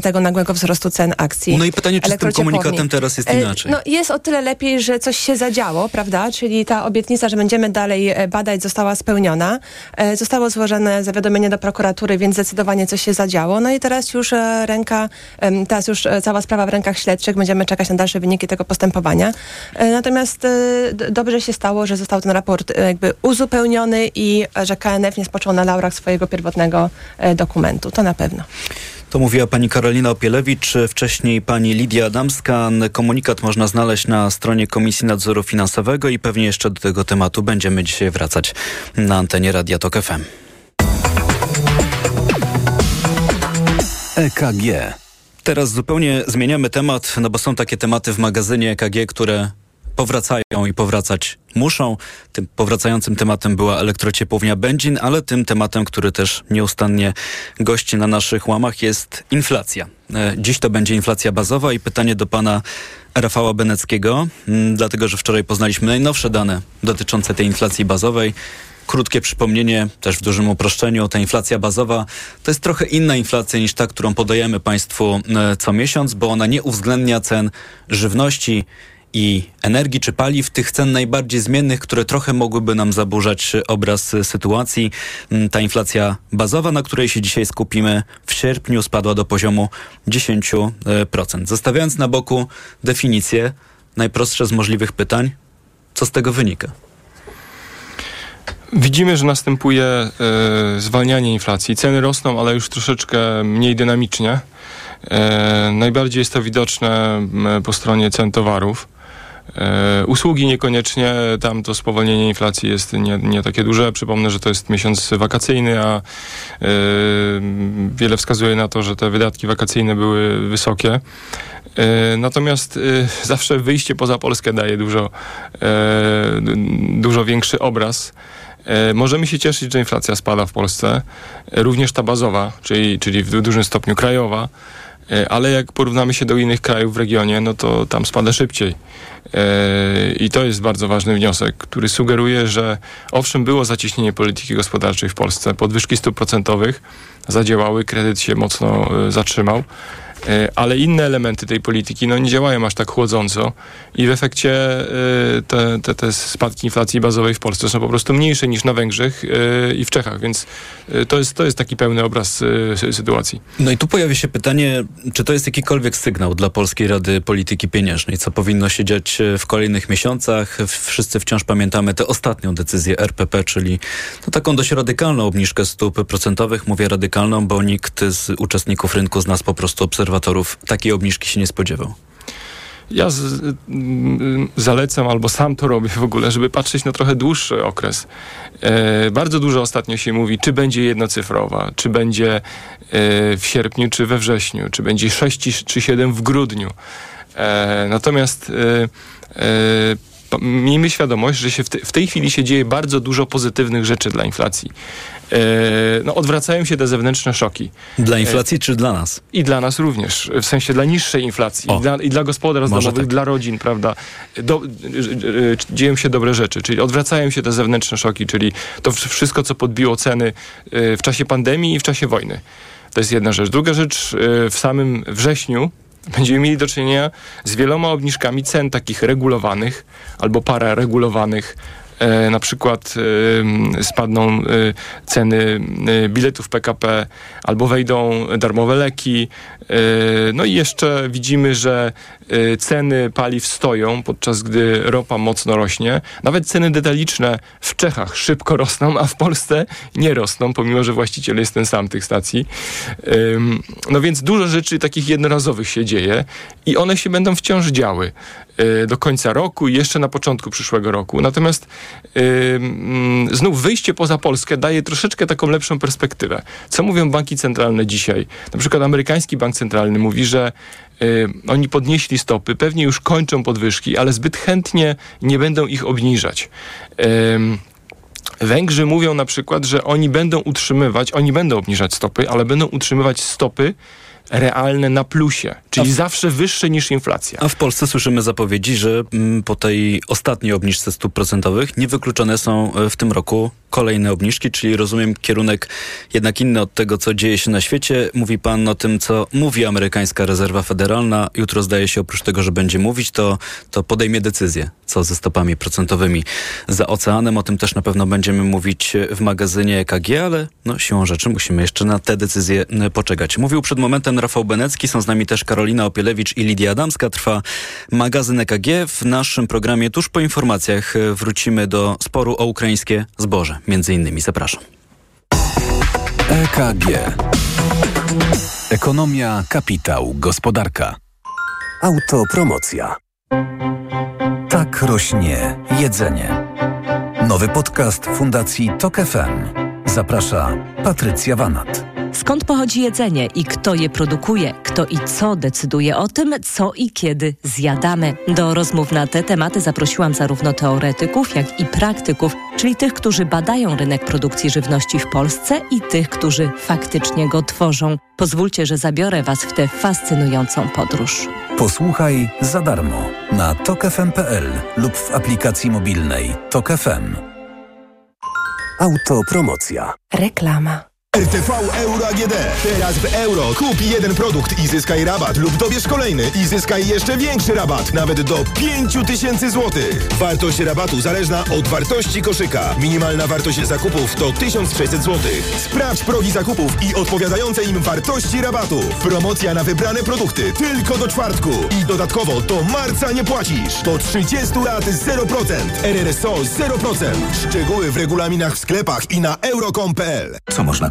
tego nagłego wzrostu cen akcji. No i pytanie, czy z tym komunikatem teraz jest inaczej? Jest o tyle lepiej, że coś się zadziało, prawda? Czyli ta obietnica, że będziemy dalej badać, została spełniona. Zostało złożone zawiadomienie do prokuratury, więc zdecydowanie coś się zadziało. No i teraz już cała sprawa w rękach śledczych. Będziemy czekać na dalsze wyniki tego postępowania. Natomiast dobrze się stało, że został ten raport uzupełniony i że KNF nie spoczął na laurach swojego pierwotnego dokumentu. To na pewno. To mówiła pani Karolina Opielewicz, wcześniej pani Lidia Adamska. Komunikat można znaleźć na stronie Komisji Nadzoru Finansowego i pewnie jeszcze do tego tematu będziemy dzisiaj wracać na antenie Radia Tok FM. EKG. Teraz zupełnie zmieniamy temat, bo są takie tematy w magazynie EKG, które powracają i powracać muszą. Tym powracającym tematem była Elektrociepłownia Będzin, ale tym tematem, który też nieustannie gości na naszych łamach, jest inflacja. Dziś to będzie inflacja bazowa i pytanie do pana Rafała Beneckiego, dlatego że wczoraj poznaliśmy najnowsze dane dotyczące tej inflacji bazowej. Krótkie przypomnienie, też w dużym uproszczeniu, ta inflacja bazowa to jest trochę inna inflacja niż ta, którą podajemy państwu co miesiąc, bo ona nie uwzględnia cen żywności i energii czy paliw, tych cen najbardziej zmiennych, które trochę mogłyby nam zaburzać obraz sytuacji. Ta inflacja bazowa, na której się dzisiaj skupimy, w sierpniu spadła do poziomu 10%. Zostawiając na boku definicję, najprostsze z możliwych pytań, co z tego wynika? Widzimy, że następuje zwalnianie inflacji. Ceny rosną, ale już troszeczkę mniej dynamicznie. Najbardziej jest to widoczne po stronie cen towarów. Usługi niekoniecznie, tam to spowolnienie inflacji jest nie takie duże. Przypomnę, że to jest miesiąc wakacyjny, a wiele wskazuje na to, że te wydatki wakacyjne były wysokie. Natomiast zawsze wyjście poza Polskę daje dużo większy obraz. Możemy się cieszyć, że inflacja spada w Polsce, również ta bazowa, czyli w dużym stopniu krajowa, ale jak porównamy się do innych krajów w regionie, no to tam spada szybciej. I to jest bardzo ważny wniosek, który sugeruje, że owszem, było zacieśnienie polityki gospodarczej w Polsce, podwyżki stóp procentowych zadziałały, kredyt się mocno zatrzymał, ale inne elementy tej polityki nie działają aż tak chłodząco i w efekcie te spadki inflacji bazowej w Polsce są po prostu mniejsze niż na Węgrzech i w Czechach, więc to jest taki pełny obraz sytuacji. No i tu pojawia się pytanie, czy to jest jakikolwiek sygnał dla Polskiej Rady Polityki Pieniężnej, co powinno się dziać w kolejnych miesiącach. Wszyscy wciąż pamiętamy tę ostatnią decyzję RPP, czyli taką dość radykalną obniżkę stóp procentowych. Mówię radykalną, bo nikt z uczestników rynku, z nas po prostu obserwatorów, takiej obniżki się nie spodziewał. Ja zalecam, albo sam to robię w ogóle, żeby patrzeć na trochę dłuższy okres. Bardzo dużo ostatnio się mówi, czy będzie jednocyfrowa, czy będzie w sierpniu, czy we wrześniu, czy będzie 6 czy 7 w grudniu. Natomiast miejmy świadomość, że się w tej chwili się dzieje bardzo dużo pozytywnych rzeczy dla inflacji. Odwracają się te zewnętrzne szoki. Dla inflacji czy dla nas? I dla nas również, w sensie dla niższej inflacji, i dla gospodarstw domowych, tak, dla rodzin, prawda? Dzieją się dobre rzeczy, czyli odwracają się te zewnętrzne szoki, czyli to wszystko, co podbiło ceny w czasie pandemii i w czasie wojny. To jest jedna rzecz. Druga rzecz, w samym wrześniu będziemy mieli do czynienia z wieloma obniżkami cen takich regulowanych albo pararegulowanych. Na przykład spadną ceny biletów PKP albo wejdą darmowe leki. No i jeszcze widzimy, że ceny paliw stoją, podczas gdy ropa mocno rośnie. Nawet ceny detaliczne w Czechach szybko rosną, a w Polsce nie rosną, pomimo że właściciel jest ten sam tych stacji. No więc dużo rzeczy takich jednorazowych się dzieje i one się będą wciąż działy do końca roku i jeszcze na początku przyszłego roku. Natomiast znów wyjście poza Polskę daje troszeczkę taką lepszą perspektywę. Co mówią banki centralne dzisiaj? Na przykład amerykański bank centralny mówi, że oni podnieśli stopy, pewnie już kończą podwyżki, ale zbyt chętnie nie będą ich obniżać. Węgrzy mówią na przykład, że oni będą obniżać stopy, ale będą utrzymywać stopy realne na plusie, czyli zawsze wyższe niż inflacja. A w Polsce słyszymy zapowiedzi, że po tej ostatniej obniżce stóp procentowych niewykluczone są w tym roku kolejne obniżki, czyli rozumiem kierunek jednak inny od tego, co dzieje się na świecie. Mówi pan o tym, co mówi amerykańska rezerwa federalna. Jutro, zdaje się, oprócz tego, że będzie mówić, to podejmie decyzję, co ze stopami procentowymi za oceanem. O tym też na pewno będziemy mówić w magazynie EKG, ale siłą rzeczy musimy jeszcze na te decyzje poczekać. Mówił przed momentem Rafał Benecki, są z nami też Karolina Opielewicz i Lidia Adamska. Trwa magazyn EKG. W naszym programie tuż po informacjach wrócimy do sporu o ukraińskie zboże. Między innymi zapraszam. EKG. Ekonomia, kapitał, gospodarka. Autopromocja. Tak rośnie jedzenie. Nowy podcast Fundacji TOK FM. Zaprasza Patrycja Wanat. Skąd pochodzi jedzenie i kto je produkuje? Kto i co decyduje o tym, co i kiedy zjadamy? Do rozmów na te tematy zaprosiłam zarówno teoretyków, jak i praktyków, czyli tych, którzy badają rynek produkcji żywności w Polsce i tych, którzy faktycznie go tworzą. Pozwólcie, że zabiorę Was w tę fascynującą podróż. Posłuchaj za darmo na tokfm.pl lub w aplikacji mobilnej Tok FM. Autopromocja. Reklama. RTV Euro AGD. Teraz w Euro kup jeden produkt i zyskaj rabat lub dobierz kolejny i zyskaj jeszcze większy rabat, nawet do 5000 zł. Wartość rabatu zależna od wartości koszyka. Minimalna wartość zakupów to 1600 zł. Sprawdź progi zakupów i odpowiadające im wartości rabatu. Promocja na wybrane produkty tylko do czwartku. I dodatkowo do marca nie płacisz. Do 30 lat 0%. RRSO 0%. Szczegóły w regulaminach w sklepach i na euro.com.pl. Co można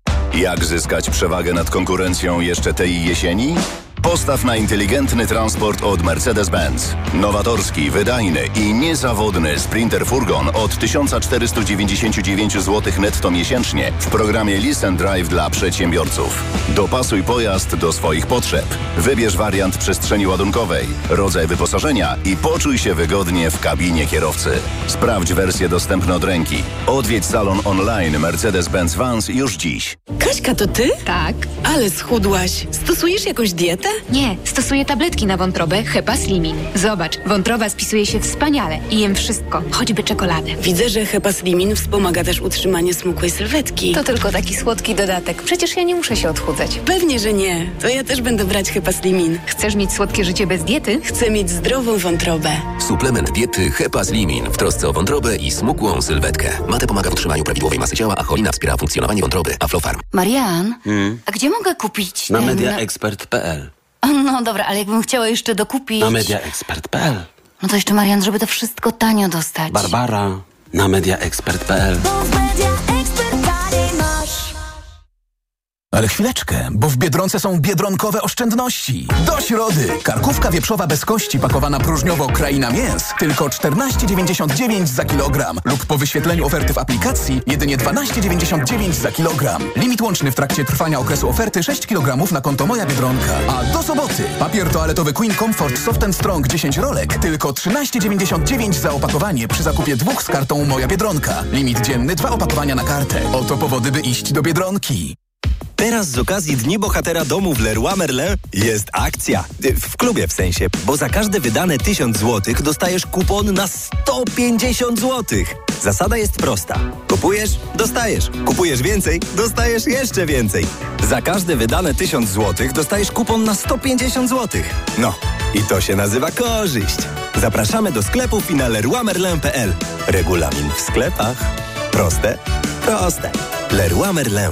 Jak zyskać przewagę nad konkurencją jeszcze tej jesieni? Postaw na inteligentny transport od Mercedes-Benz. Nowatorski, wydajny i niezawodny Sprinter Furgon od 1499 zł netto miesięcznie w programie Lease & Drive dla przedsiębiorców. Dopasuj pojazd do swoich potrzeb. Wybierz wariant przestrzeni ładunkowej, rodzaj wyposażenia i poczuj się wygodnie w kabinie kierowcy. Sprawdź wersje dostępne od ręki. Odwiedź salon online Mercedes-Benz Vans już dziś. Kaśka, to ty? Tak. Ale schudłaś. Stosujesz jakąś dietę? Nie, stosuję tabletki na wątrobę Hepaslimin. Zobacz, wątroba spisuje się wspaniale i jem wszystko, choćby czekoladę. Widzę, że Hepaslimin wspomaga też utrzymanie smukłej sylwetki. To tylko taki słodki dodatek, przecież ja nie muszę się odchudzać. Pewnie, że nie, to ja też będę brać Hepaslimin. Chcesz mieć słodkie życie bez diety? Chcę mieć zdrową wątrobę. Suplement diety Hepaslimin w trosce o wątrobę i smukłą sylwetkę. Mate pomaga w utrzymaniu prawidłowej masy ciała, a cholina wspiera funkcjonowanie wątroby. Aflofarm. Marian, a gdzie mogę kupić? Na mediaexpert.pl. No dobra, ale jakbym chciała jeszcze dokupić... Na mediaexpert.pl. No to jeszcze, Marian, żeby to wszystko tanio dostać. Barbara, na mediaexpert.pl. Ale chwileczkę, bo w Biedronce są biedronkowe oszczędności. Do środy! Karkówka wieprzowa bez kości pakowana próżniowo Kraina Mięs tylko 14,99 za kilogram lub po wyświetleniu oferty w aplikacji jedynie 12,99 za kilogram. Limit łączny w trakcie trwania okresu oferty 6 kg na konto Moja Biedronka. A do soboty papier toaletowy Queen Comfort Soft & Strong 10 rolek tylko 13,99 za opakowanie przy zakupie 2 z kartą Moja Biedronka. Limit dzienny 2 opakowania na kartę. Oto powody, by iść do Biedronki. Teraz z okazji Dni Bohatera Domu w Leroy Merlin jest akcja. W klubie w sensie, bo za każde wydane 1000 zł dostajesz kupon na 150 zł. Zasada jest prosta. Kupujesz, dostajesz. Kupujesz więcej, dostajesz jeszcze więcej. Za każde wydane 1000 zł dostajesz kupon na 150 zł. No, i to się nazywa korzyść. Zapraszamy do sklepów i na leroymerlin.pl. Regulamin w sklepach. Proste? Proste. Leroy Merlin.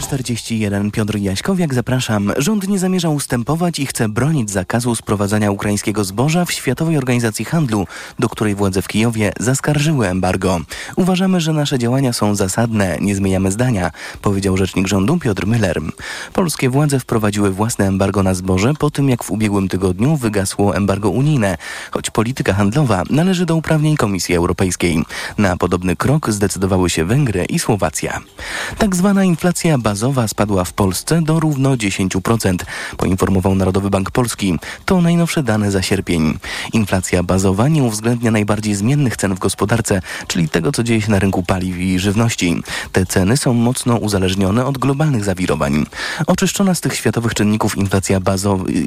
9:41. Piotr Jaśkowiak, zapraszam. Rząd nie zamierza ustępować i chce bronić zakazu sprowadzania ukraińskiego zboża w Światowej Organizacji Handlu, do której władze w Kijowie zaskarżyły embargo. Uważamy, że nasze działania są zasadne, nie zmieniamy zdania, powiedział rzecznik rządu Piotr Müller. Polskie władze wprowadziły własne embargo na zboże po tym, jak w ubiegłym tygodniu wygasło embargo unijne, choć polityka handlowa należy do uprawnień Komisji Europejskiej. Na podobny krok zdecydowały się Węgry i Słowacja. Tak zwana inflacja bazowa spadła w Polsce do równo 10%, poinformował Narodowy Bank Polski. To najnowsze dane za sierpień. Inflacja bazowa nie uwzględnia najbardziej zmiennych cen w gospodarce, czyli tego, co dzieje się na rynku paliw i żywności. Te ceny są mocno uzależnione od globalnych zawirowań. Oczyszczona z tych światowych czynników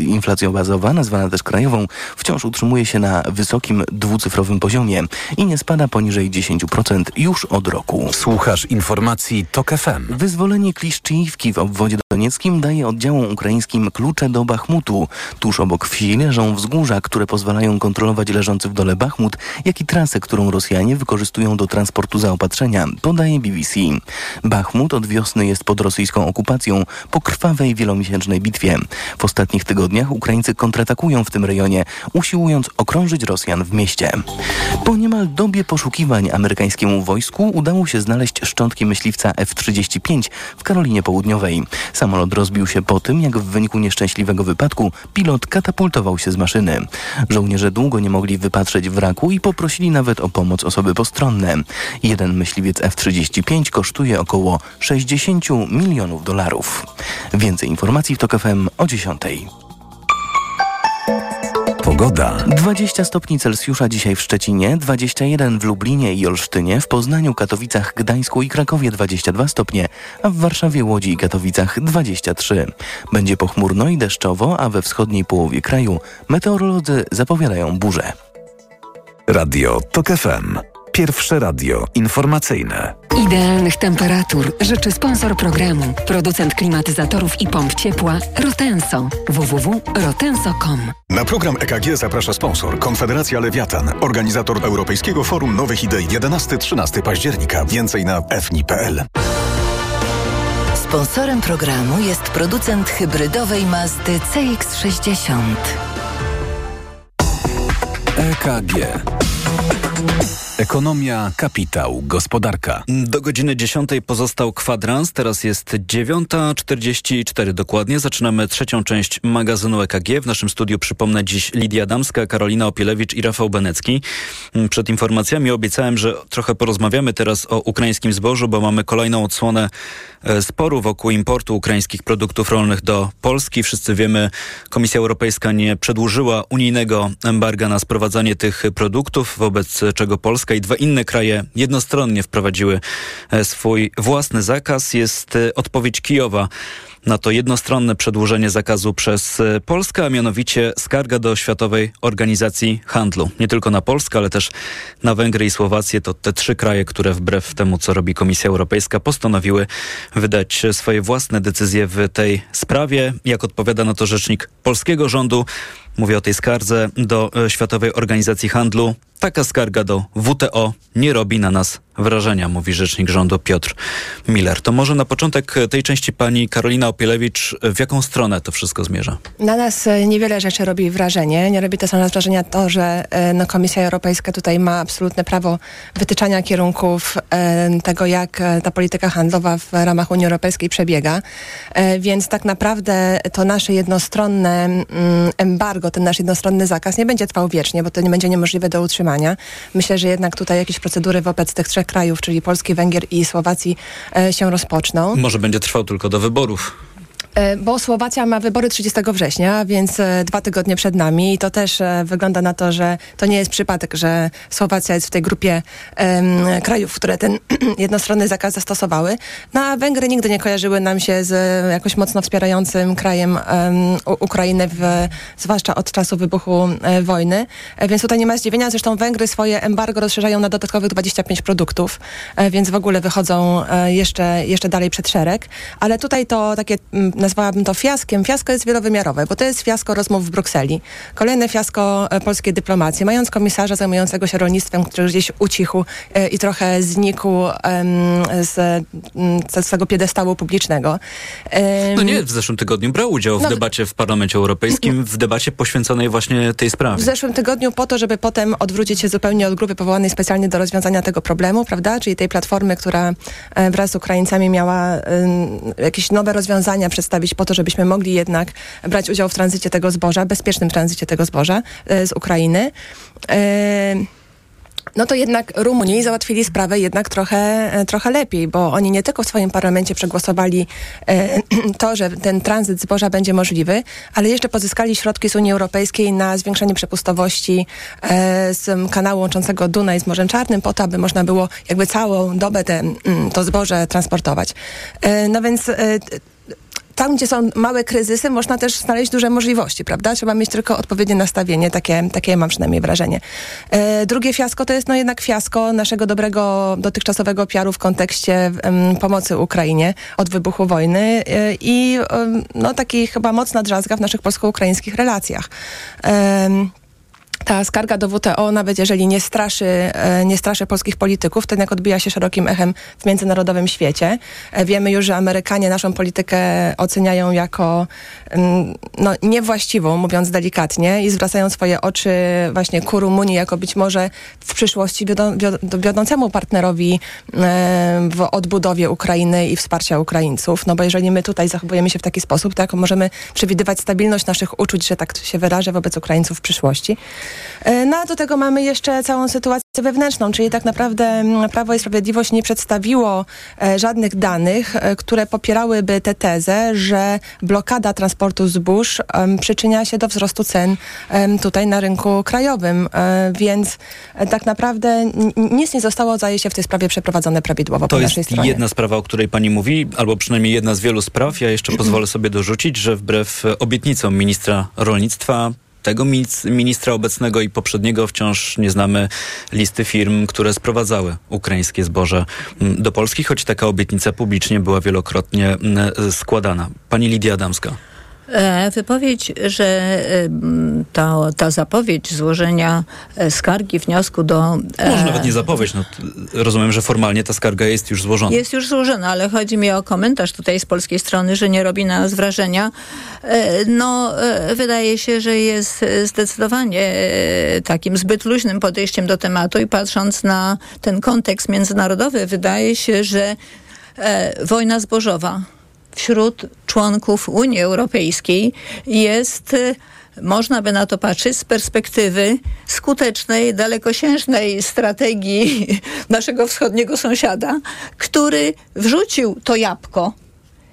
inflacja bazowa, nazwana też krajową, wciąż utrzymuje się na wysokim dwucyfrowym poziomie i nie spada poniżej 10% już od roku. Słuchasz informacji TOK FM. Wyzwolenie Kliszczyjówki w obwodzie donieckim daje oddziałom ukraińskim klucze do Bachmutu. Tuż obok wsi leżą wzgórza, które pozwalają kontrolować leżący w dole Bachmut, jak i trasę, którą Rosjanie wykorzystują do transportu zaopatrzenia, podaje BBC. Bachmut od wiosny jest pod rosyjską okupacją po krwawej wielomiesięcznej bitwie. W ostatnich tygodniach Ukraińcy kontratakują w tym rejonie, usiłując okrążyć Rosjan w mieście. Po niemal dobie poszukiwań amerykańskiemu wojsku udało się znaleźć szczątki myśliwca F-35 w Karolinie Południowej. Samolot rozbił się po tym, jak w wyniku nieszczęśliwego wypadku pilot katapultował się z maszyny. Żołnierze długo nie mogli wypatrzeć wraku i poprosili nawet o pomoc osoby postronne. Jeden myśliwiec F-35 kosztuje około $60 milionów. Więcej informacji w TOK FM o 10:00. Pogoda. 20 stopni Celsjusza dzisiaj w Szczecinie, 21 w Lublinie i Olsztynie, w Poznaniu, Katowicach, Gdańsku i Krakowie 22 stopnie, a w Warszawie, Łodzi i Katowicach 23. Będzie pochmurno i deszczowo, a we wschodniej połowie kraju meteorolodzy zapowiadają burze. Radio TOK FM. Pierwsze radio informacyjne. Idealnych temperatur życzy sponsor programu, producent klimatyzatorów i pomp ciepła Rotenso. www.rotenso.com. Na program EKG zaprasza sponsor Konfederacja Lewiatan, organizator Europejskiego Forum Nowych Idei 11-13 października. Więcej na fni.pl. Sponsorem programu jest producent hybrydowej Mazdy CX-60. EKG. Ekonomia, kapitał, gospodarka. Do godziny 10:00 pozostał kwadrans, teraz jest 9:44 dokładnie. Zaczynamy trzecią część magazynu EKG. W naszym studiu, przypomnę, dziś Lidia Adamska, Karolina Opielewicz i Rafał Benecki. Przed informacjami obiecałem, że trochę porozmawiamy teraz o ukraińskim zbożu, bo mamy kolejną odsłonę sporu wokół importu ukraińskich produktów rolnych do Polski. Wszyscy wiemy, Komisja Europejska nie przedłużyła unijnego embarga na sprowadzanie tych produktów, wobec czego Polska i dwa inne kraje jednostronnie wprowadziły swój własny zakaz. Jest odpowiedź Kijowa na to jednostronne przedłużenie zakazu przez Polskę, a mianowicie skarga do Światowej Organizacji Handlu. Nie tylko na Polskę, ale też na Węgry i Słowację. To te trzy kraje, które wbrew temu, co robi Komisja Europejska, postanowiły wydać swoje własne decyzje w tej sprawie. Jak odpowiada na to rzecznik polskiego rządu, mówię o tej skardze do Światowej Organizacji Handlu. Taka skarga do WTO nie robi na nas wrażenia, mówi rzecznik rządu Piotr Miller. To może na początek tej części pani Karolina Opielewicz, w jaką stronę to wszystko zmierza? Na nas niewiele rzeczy robi wrażenie. Nie robi też na nas wrażenia to, że Komisja Europejska tutaj ma absolutne prawo wytyczania kierunków tego, jak ta polityka handlowa w ramach Unii Europejskiej przebiega. Więc tak naprawdę to nasze jednostronne embargo, ten nasz jednostronny zakaz nie będzie trwał wiecznie, bo to nie będzie niemożliwe do utrzymania. Myślę, że jednak tutaj jakieś procedury wobec tych trzech krajów, czyli Polski, Węgier i Słowacji, się rozpoczną. Może będzie trwał tylko do wyborów. Bo Słowacja ma wybory 30 września, więc 2 tygodnie przed nami i to też wygląda na to, że to nie jest przypadek, że Słowacja jest w tej grupie krajów, które ten jednostronny zakaz zastosowały. No a Węgry nigdy nie kojarzyły nam się z jakoś mocno wspierającym krajem Ukrainy, zwłaszcza od czasu wybuchu wojny, więc tutaj nie ma zdziwienia. Zresztą Węgry swoje embargo rozszerzają na dodatkowych 25 produktów, więc w ogóle wychodzą jeszcze dalej przed szereg. Ale tutaj to takie... Nazwałabym to fiaskiem. Fiasko jest wielowymiarowe, bo to jest fiasko rozmów w Brukseli. Kolejne fiasko polskiej dyplomacji. Mając komisarza zajmującego się rolnictwem, który gdzieś ucichł i trochę znikł z tego piedestału publicznego. No nie, w zeszłym tygodniu brał udział w debacie w Parlamencie Europejskim, w debacie poświęconej właśnie tej sprawie. W zeszłym tygodniu po to, żeby potem odwrócić się zupełnie od grupy powołanej specjalnie do rozwiązania tego problemu, prawda? Czyli tej platformy, która wraz z Ukraińcami miała jakieś nowe rozwiązania przedstawić po to, żebyśmy mogli jednak brać udział w tranzycie tego zboża, bezpiecznym tranzycie tego zboża z Ukrainy. No to jednak Rumuni załatwili sprawę jednak trochę lepiej, bo oni nie tylko w swoim parlamencie przegłosowali to, że ten tranzyt zboża będzie możliwy, ale jeszcze pozyskali środki z Unii Europejskiej na zwiększenie przepustowości z kanału łączącego Dunaj z Morzem Czarnym, po to, aby można było jakby całą dobę to zboże transportować. No więc... Tam, gdzie są małe kryzysy, można też znaleźć duże możliwości, prawda? Trzeba mieć tylko odpowiednie nastawienie, takie mam przynajmniej wrażenie. Drugie fiasko to jest jednak fiasko naszego dobrego dotychczasowego PR-u w kontekście pomocy Ukrainie od wybuchu wojny i taki chyba mocna drzazga w naszych polsko-ukraińskich relacjach. ta skarga do WTO, nawet jeżeli nie straszy polskich polityków, to jednak odbija się szerokim echem w międzynarodowym świecie. Wiemy już, że Amerykanie naszą politykę oceniają jako niewłaściwą, mówiąc delikatnie, i zwracają swoje oczy właśnie ku Rumunii, jako być może w przyszłości wiodącemu partnerowi w odbudowie Ukrainy i wsparcia Ukraińców. No bo jeżeli my tutaj zachowujemy się w taki sposób, to jako możemy przewidywać stabilność naszych uczuć, że tak się wyrażę, wobec Ukraińców w przyszłości. No a do tego mamy jeszcze całą sytuację wewnętrzną, czyli tak naprawdę Prawo i Sprawiedliwość nie przedstawiło żadnych danych, które popierałyby tę tezę, że blokada transportu zbóż przyczynia się do wzrostu cen tutaj na rynku krajowym, więc tak naprawdę nic nie zostało, zdaje się, w tej sprawie przeprowadzone prawidłowo po naszej stronie. To jest jedna sprawa, o której pani mówi, albo przynajmniej jedna z wielu spraw. Ja jeszcze pozwolę sobie dorzucić, że wbrew obietnicom ministra rolnictwa, tego ministra obecnego i poprzedniego, wciąż nie znamy listy firm, które sprowadzały ukraińskie zboże do Polski, choć taka obietnica publicznie była wielokrotnie składana. Pani Lidia Adamska. Wypowiedź, że ta zapowiedź złożenia skargi, wniosku do... Może nawet nie zapowiedź, rozumiem, że formalnie ta skarga jest już złożona. Jest już złożona, ale chodzi mi o komentarz tutaj z polskiej strony, że nie robi na nas wrażenia. Wydaje się, że jest zdecydowanie takim zbyt luźnym podejściem do tematu i patrząc na ten kontekst międzynarodowy, wydaje się, że wojna zbożowa wśród członków Unii Europejskiej jest, można by na to patrzeć, z perspektywy skutecznej, dalekosiężnej strategii naszego wschodniego sąsiada, który wrzucił to jabłko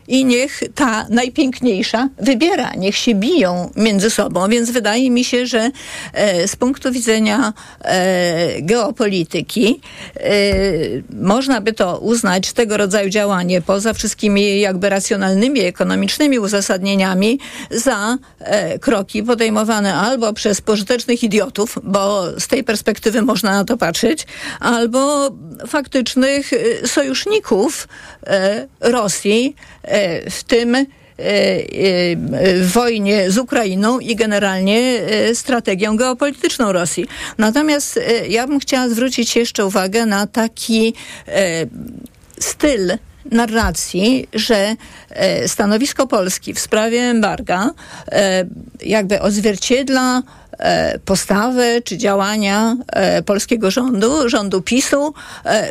i niech ta najpiękniejsza wybiera, niech się biją między sobą. Więc wydaje mi się, że z punktu widzenia geopolityki można by to uznać, tego rodzaju działanie, poza wszystkimi jakby racjonalnymi, ekonomicznymi uzasadnieniami, za kroki podejmowane albo przez pożytecznych idiotów, bo z tej perspektywy można na to patrzeć, albo faktycznych sojuszników Rosji, w tym wojnie z Ukrainą i generalnie strategią geopolityczną Rosji. Natomiast ja bym chciała zwrócić jeszcze uwagę na taki styl narracji, że stanowisko Polski w sprawie embarga jakby odzwierciedla postawę czy działania polskiego rządu PiS-u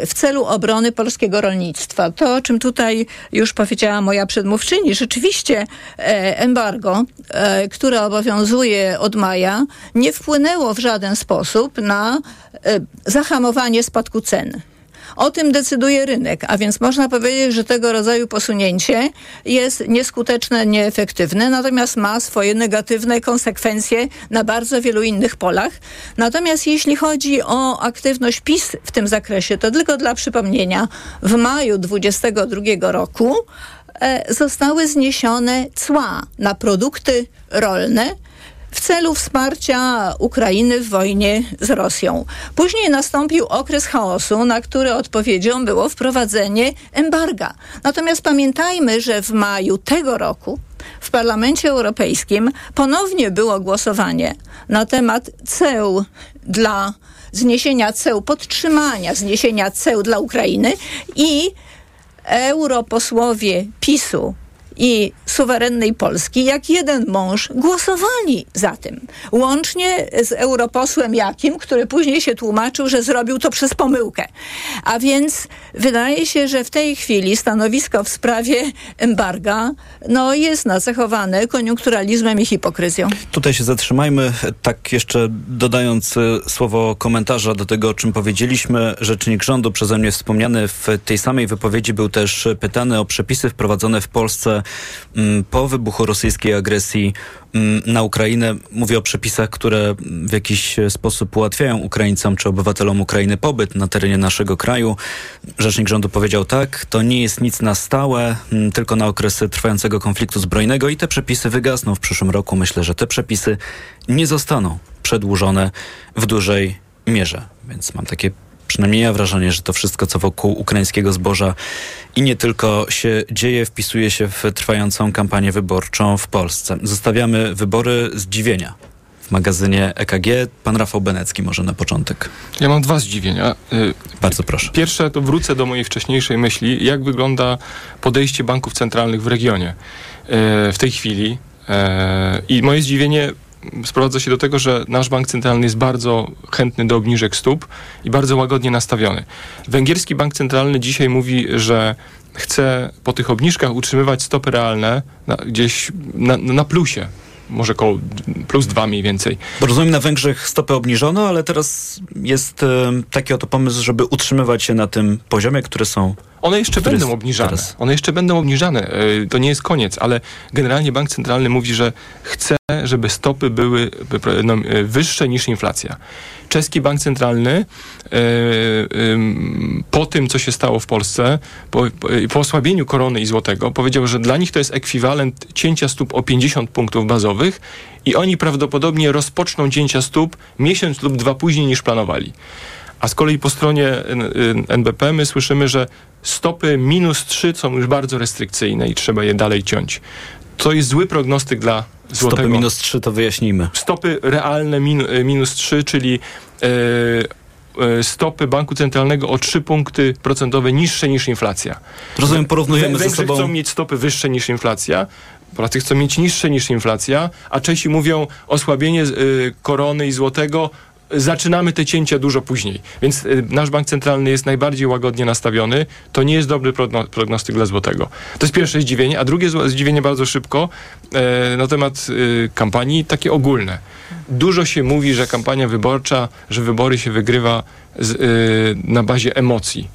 w celu obrony polskiego rolnictwa. To, o czym tutaj już powiedziała moja przedmówczyni, rzeczywiście embargo, które obowiązuje od maja, nie wpłynęło w żaden sposób na zahamowanie spadku cen. O tym decyduje rynek, a więc można powiedzieć, że tego rodzaju posunięcie jest nieskuteczne, nieefektywne, natomiast ma swoje negatywne konsekwencje na bardzo wielu innych polach. Natomiast jeśli chodzi o aktywność PiS w tym zakresie, to tylko dla przypomnienia, w maju 2022 roku zostały zniesione cła na produkty rolne w celu wsparcia Ukrainy w wojnie z Rosją. Później nastąpił okres chaosu, na który odpowiedzią było wprowadzenie embarga. Natomiast pamiętajmy, że w maju tego roku w Parlamencie Europejskim ponownie było głosowanie na temat ceł dla zniesienia ceł, podtrzymania zniesienia ceł dla Ukrainy i europosłowie PiS-u i suwerennej Polski, jak jeden mąż, głosowali za tym. Łącznie z europosłem Jakim, który później się tłumaczył, że zrobił to przez pomyłkę. A więc wydaje się, że w tej chwili stanowisko w sprawie embarga jest nacechowane koniunkturalizmem i hipokryzją. Tutaj się zatrzymajmy, tak jeszcze dodając słowo komentarza do tego, o czym powiedzieliśmy. Rzecznik rządu przeze mnie wspomniany w tej samej wypowiedzi był też pytany o przepisy wprowadzone w Polsce po wybuchu rosyjskiej agresji na Ukrainę. Mówię o przepisach, które w jakiś sposób ułatwiają Ukraińcom czy obywatelom Ukrainy pobyt na terenie naszego kraju. Rzecznik rządu powiedział tak, to nie jest nic na stałe, tylko na okresy trwającego konfliktu zbrojnego i te przepisy wygasną w przyszłym roku. Myślę, że te przepisy nie zostaną przedłużone w dużej mierze. Więc mam takie przynajmniej ja wrażenie, że to wszystko, co wokół ukraińskiego zboża i nie tylko się dzieje, wpisuje się w trwającą kampanię wyborczą w Polsce. Zostawiamy wybory zdziwienia w w magazynie EKG. Pan Rafał Benecki może na początek. Ja mam dwa zdziwienia. Bardzo proszę. Pierwsze, to wrócę do mojej wcześniejszej myśli, jak wygląda podejście banków centralnych w regionie w tej chwili. I moje zdziwienie sprowadza się do tego, że nasz bank centralny jest bardzo chętny do obniżek stóp i bardzo łagodnie nastawiony. Węgierski bank centralny dzisiaj mówi, że chce po tych obniżkach utrzymywać stopy realne gdzieś na plusie. Może koło plus 2 mniej więcej. Bo rozumiem, na Węgrzech stopę obniżono, ale teraz jest taki oto pomysł, żeby utrzymywać się na tym poziomie, które są... One jeszcze będą obniżane. Teraz. One jeszcze będą obniżane. To nie jest koniec, ale generalnie bank centralny mówi, że chce, żeby stopy były wyższe niż inflacja. Czeski bank centralny po tym, co się stało w Polsce, po osłabieniu korony i złotego, powiedział, że dla nich to jest ekwiwalent cięcia stóp o 50 punktów bazowych i oni prawdopodobnie rozpoczną cięcia stóp miesiąc lub dwa później niż planowali. A z kolei po stronie NBP my słyszymy, że stopy minus 3 są już bardzo restrykcyjne i trzeba je dalej ciąć. To jest zły prognostyk dla złotego. Stopy minus 3 to wyjaśnijmy. Stopy realne minus 3, czyli stopy banku centralnego o 3 punkty procentowe niższe niż inflacja. Rozumiem, porównujemy ze sobą. Chcą mieć stopy wyższe niż inflacja. Polacy chcą mieć niższe niż inflacja, a Czesi mówią osłabienie korony i złotego. Zaczynamy te cięcia dużo później. Więc nasz bank centralny jest najbardziej łagodnie nastawiony. To nie jest dobry prognostyk dla złotego. To jest pierwsze zdziwienie. A drugie zdziwienie bardzo szybko na temat kampanii, takie ogólne. Dużo się mówi, że kampania wyborcza, że wybory się wygrywa na bazie emocji.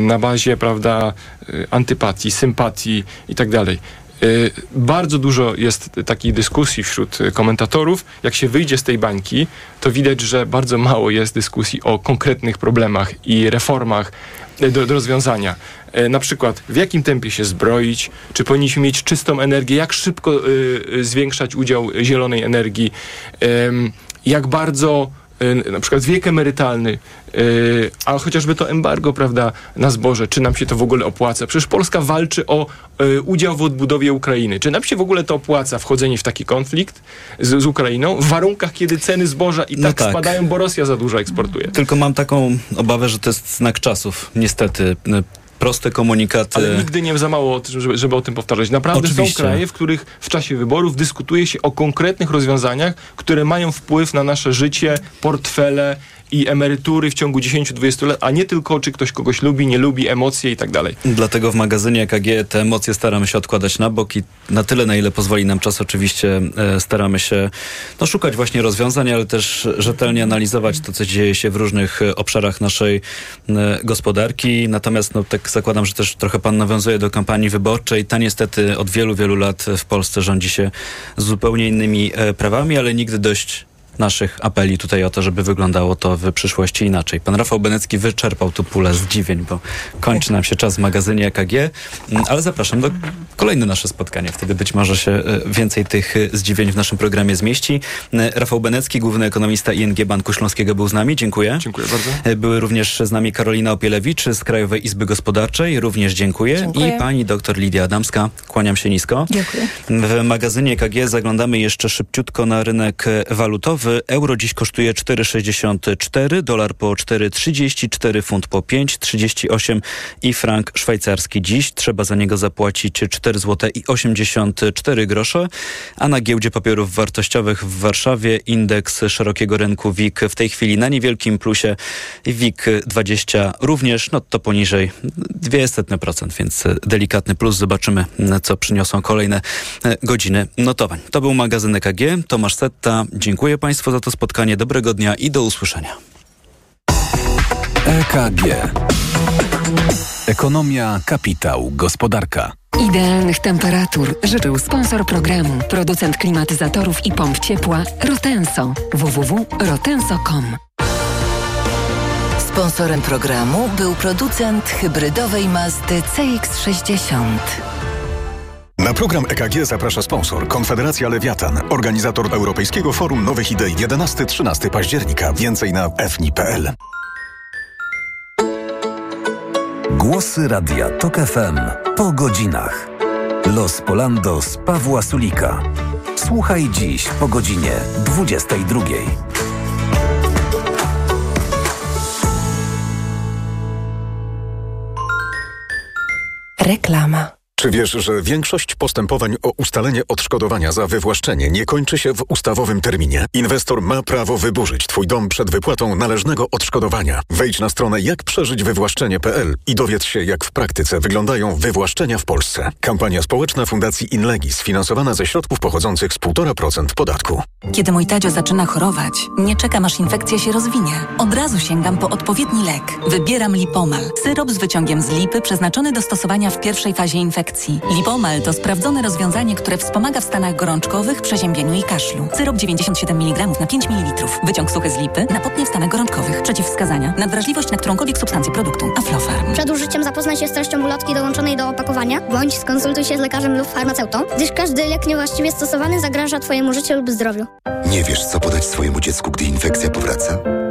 Na bazie, prawda, antypatii, sympatii i tak dalej. Bardzo dużo jest takiej dyskusji wśród komentatorów. Jak się wyjdzie z tej bańki, to widać, że bardzo mało jest dyskusji o konkretnych problemach i reformach do rozwiązania. Na przykład w jakim tempie się zbroić, czy powinniśmy mieć czystą energię, jak szybko zwiększać udział zielonej energii, jak bardzo... na przykład wiek emerytalny, a chociażby to embargo, prawda, na zboże, czy nam się to w ogóle opłaca? Przecież Polska walczy o udział w odbudowie Ukrainy. Czy nam się w ogóle to opłaca, wchodzenie w taki konflikt z Ukrainą w warunkach, kiedy ceny zboża i tak spadają, bo Rosja za dużo eksportuje? Tylko mam taką obawę, że to jest znak czasów, niestety. Proste komunikaty. Ale nigdy nie za mało, żeby o tym powtarzać. Naprawdę oczywiście. Są kraje, w których w czasie wyborów dyskutuje się o konkretnych rozwiązaniach, które mają wpływ na nasze życie, portfele i emerytury w ciągu 10-20 lat, a nie tylko, czy ktoś kogoś lubi, nie lubi, emocje i tak dalej. Dlatego w magazynie EKG te emocje staramy się odkładać na bok i na tyle, na ile pozwoli nam czas, oczywiście staramy się szukać właśnie rozwiązań, ale też rzetelnie analizować to, co dzieje się w różnych obszarach naszej gospodarki. Natomiast tak zakładam, że też trochę pan nawiązuje do kampanii wyborczej. Ta niestety od wielu, wielu lat w Polsce rządzi się zupełnie innymi prawami, ale nigdy dość naszych apeli tutaj o to, żeby wyglądało to w przyszłości inaczej. Pan Rafał Benecki wyczerpał tu pulę zdziwień, bo kończy nam się czas w magazynie EKG, ale zapraszam do kolejne nasze spotkanie. Wtedy być może się więcej tych zdziwień w naszym programie zmieści. Rafał Benecki, główny ekonomista ING Banku Śląskiego, był z nami. Dziękuję. Dziękuję bardzo. Były również z nami Karolina Opielewicz z Krajowej Izby Gospodarczej. Również dziękuję. I pani dr Lidia Adamska. Kłaniam się nisko. Dziękuję. W magazynie EKG zaglądamy jeszcze szybciutko na rynek walutowy. Euro dziś kosztuje 4,64, dolar po 4,34, funt po 5,38 i frank szwajcarski dziś. Trzeba za niego zapłacić 4,84 zł, a na giełdzie papierów wartościowych w Warszawie indeks szerokiego rynku WIG w tej chwili na niewielkim plusie. WIG 20 również, to poniżej 0,02%, więc delikatny plus. Zobaczymy, co przyniosą kolejne godziny notowań. To był magazyn EKG. Tomasz Setta. Dziękuję Państwu za to spotkanie. Dobrego dnia i do usłyszenia. EKG. Ekonomia, kapitał, gospodarka. Idealnych temperatur życzył sponsor programu, producent klimatyzatorów i pomp ciepła Rotenso. www.rotenso.com. Sponsorem programu był producent hybrydowej Mazdy CX-60. Na program EKG zaprasza sponsor Konfederacja Lewiatan, organizator Europejskiego Forum Nowych Idei 11-13 października. Więcej na fni.pl. Głosy Radia TOK FM po godzinach. Los Polando z Pawła Sulika. Słuchaj dziś po godzinie 22. Reklama. Czy wiesz, że większość postępowań o ustalenie odszkodowania za wywłaszczenie nie kończy się w ustawowym terminie? Inwestor ma prawo wyburzyć Twój dom przed wypłatą należnego odszkodowania. Wejdź na stronę jakprzeżyćwywłaszczenie.pl i dowiedz się, jak w praktyce wyglądają wywłaszczenia w Polsce. Kampania społeczna Fundacji Inlegis, finansowana ze środków pochodzących z 1,5% podatku. Kiedy mój Tadzio zaczyna chorować, nie czekam, aż infekcja się rozwinie. Od razu sięgam po odpowiedni lek. Wybieram Lipomal. Syrop z wyciągiem z lipy przeznaczony do stosowania w pierwszej fazie infekcji. Lipomal to sprawdzone rozwiązanie, które wspomaga w stanach gorączkowych, przeziębieniu i kaszlu. Syrop 97 mg na 5 ml. Wyciąg suchy z lipy na potnie w stanach gorączkowych. Przeciwwskazania: nadwrażliwość na którąkolwiek substancję produktu. Aflofarm. Przed użyciem zapoznaj się z treścią ulotki dołączonej do opakowania, bądź skonsultuj się z lekarzem lub farmaceutą, gdyż każdy lek niewłaściwie stosowany zagraża Twojemu życiu lub zdrowiu. Nie wiesz, co podać swojemu dziecku, gdy infekcja powraca?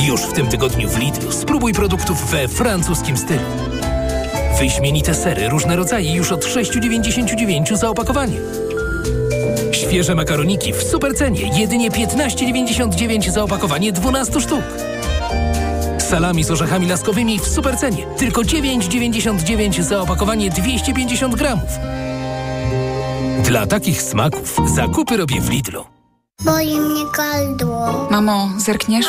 Już w tym tygodniu w Lidlu spróbuj produktów we francuskim stylu. Wyśmienite sery, różne rodzaje już od 6,99 za opakowanie. Świeże makaroniki w supercenie, jedynie 15,99 za opakowanie 12 sztuk. Salami z orzechami laskowymi w supercenie, tylko 9,99 za opakowanie 250 gramów. Dla takich smaków zakupy robię w Lidlu. Boli mnie gardło. Mamo, zerkniesz?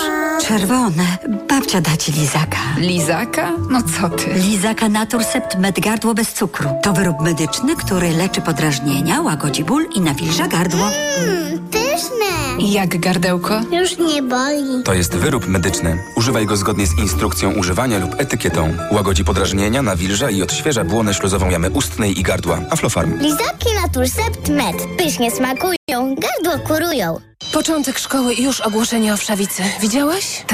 Czerwone. Babcia da ci lizaka. Lizaka? No co ty? Lizaka Naturcept Med gardło bez cukru. To wyrób medyczny, który leczy podrażnienia, łagodzi ból i nawilża gardło. Pyszne! Jak gardełko? Już nie boli. To jest wyrób medyczny. Używaj go zgodnie z instrukcją używania lub etykietą. Łagodzi podrażnienia, nawilża i odświeża błonę śluzową jamy ustnej i gardła. Aflofarm. Lizaki Naturcept Med. Pysznie smakują. Gardło kurują. Początek szkoły i już ogłoszenie o wszawicy. Widziałaś? Tak.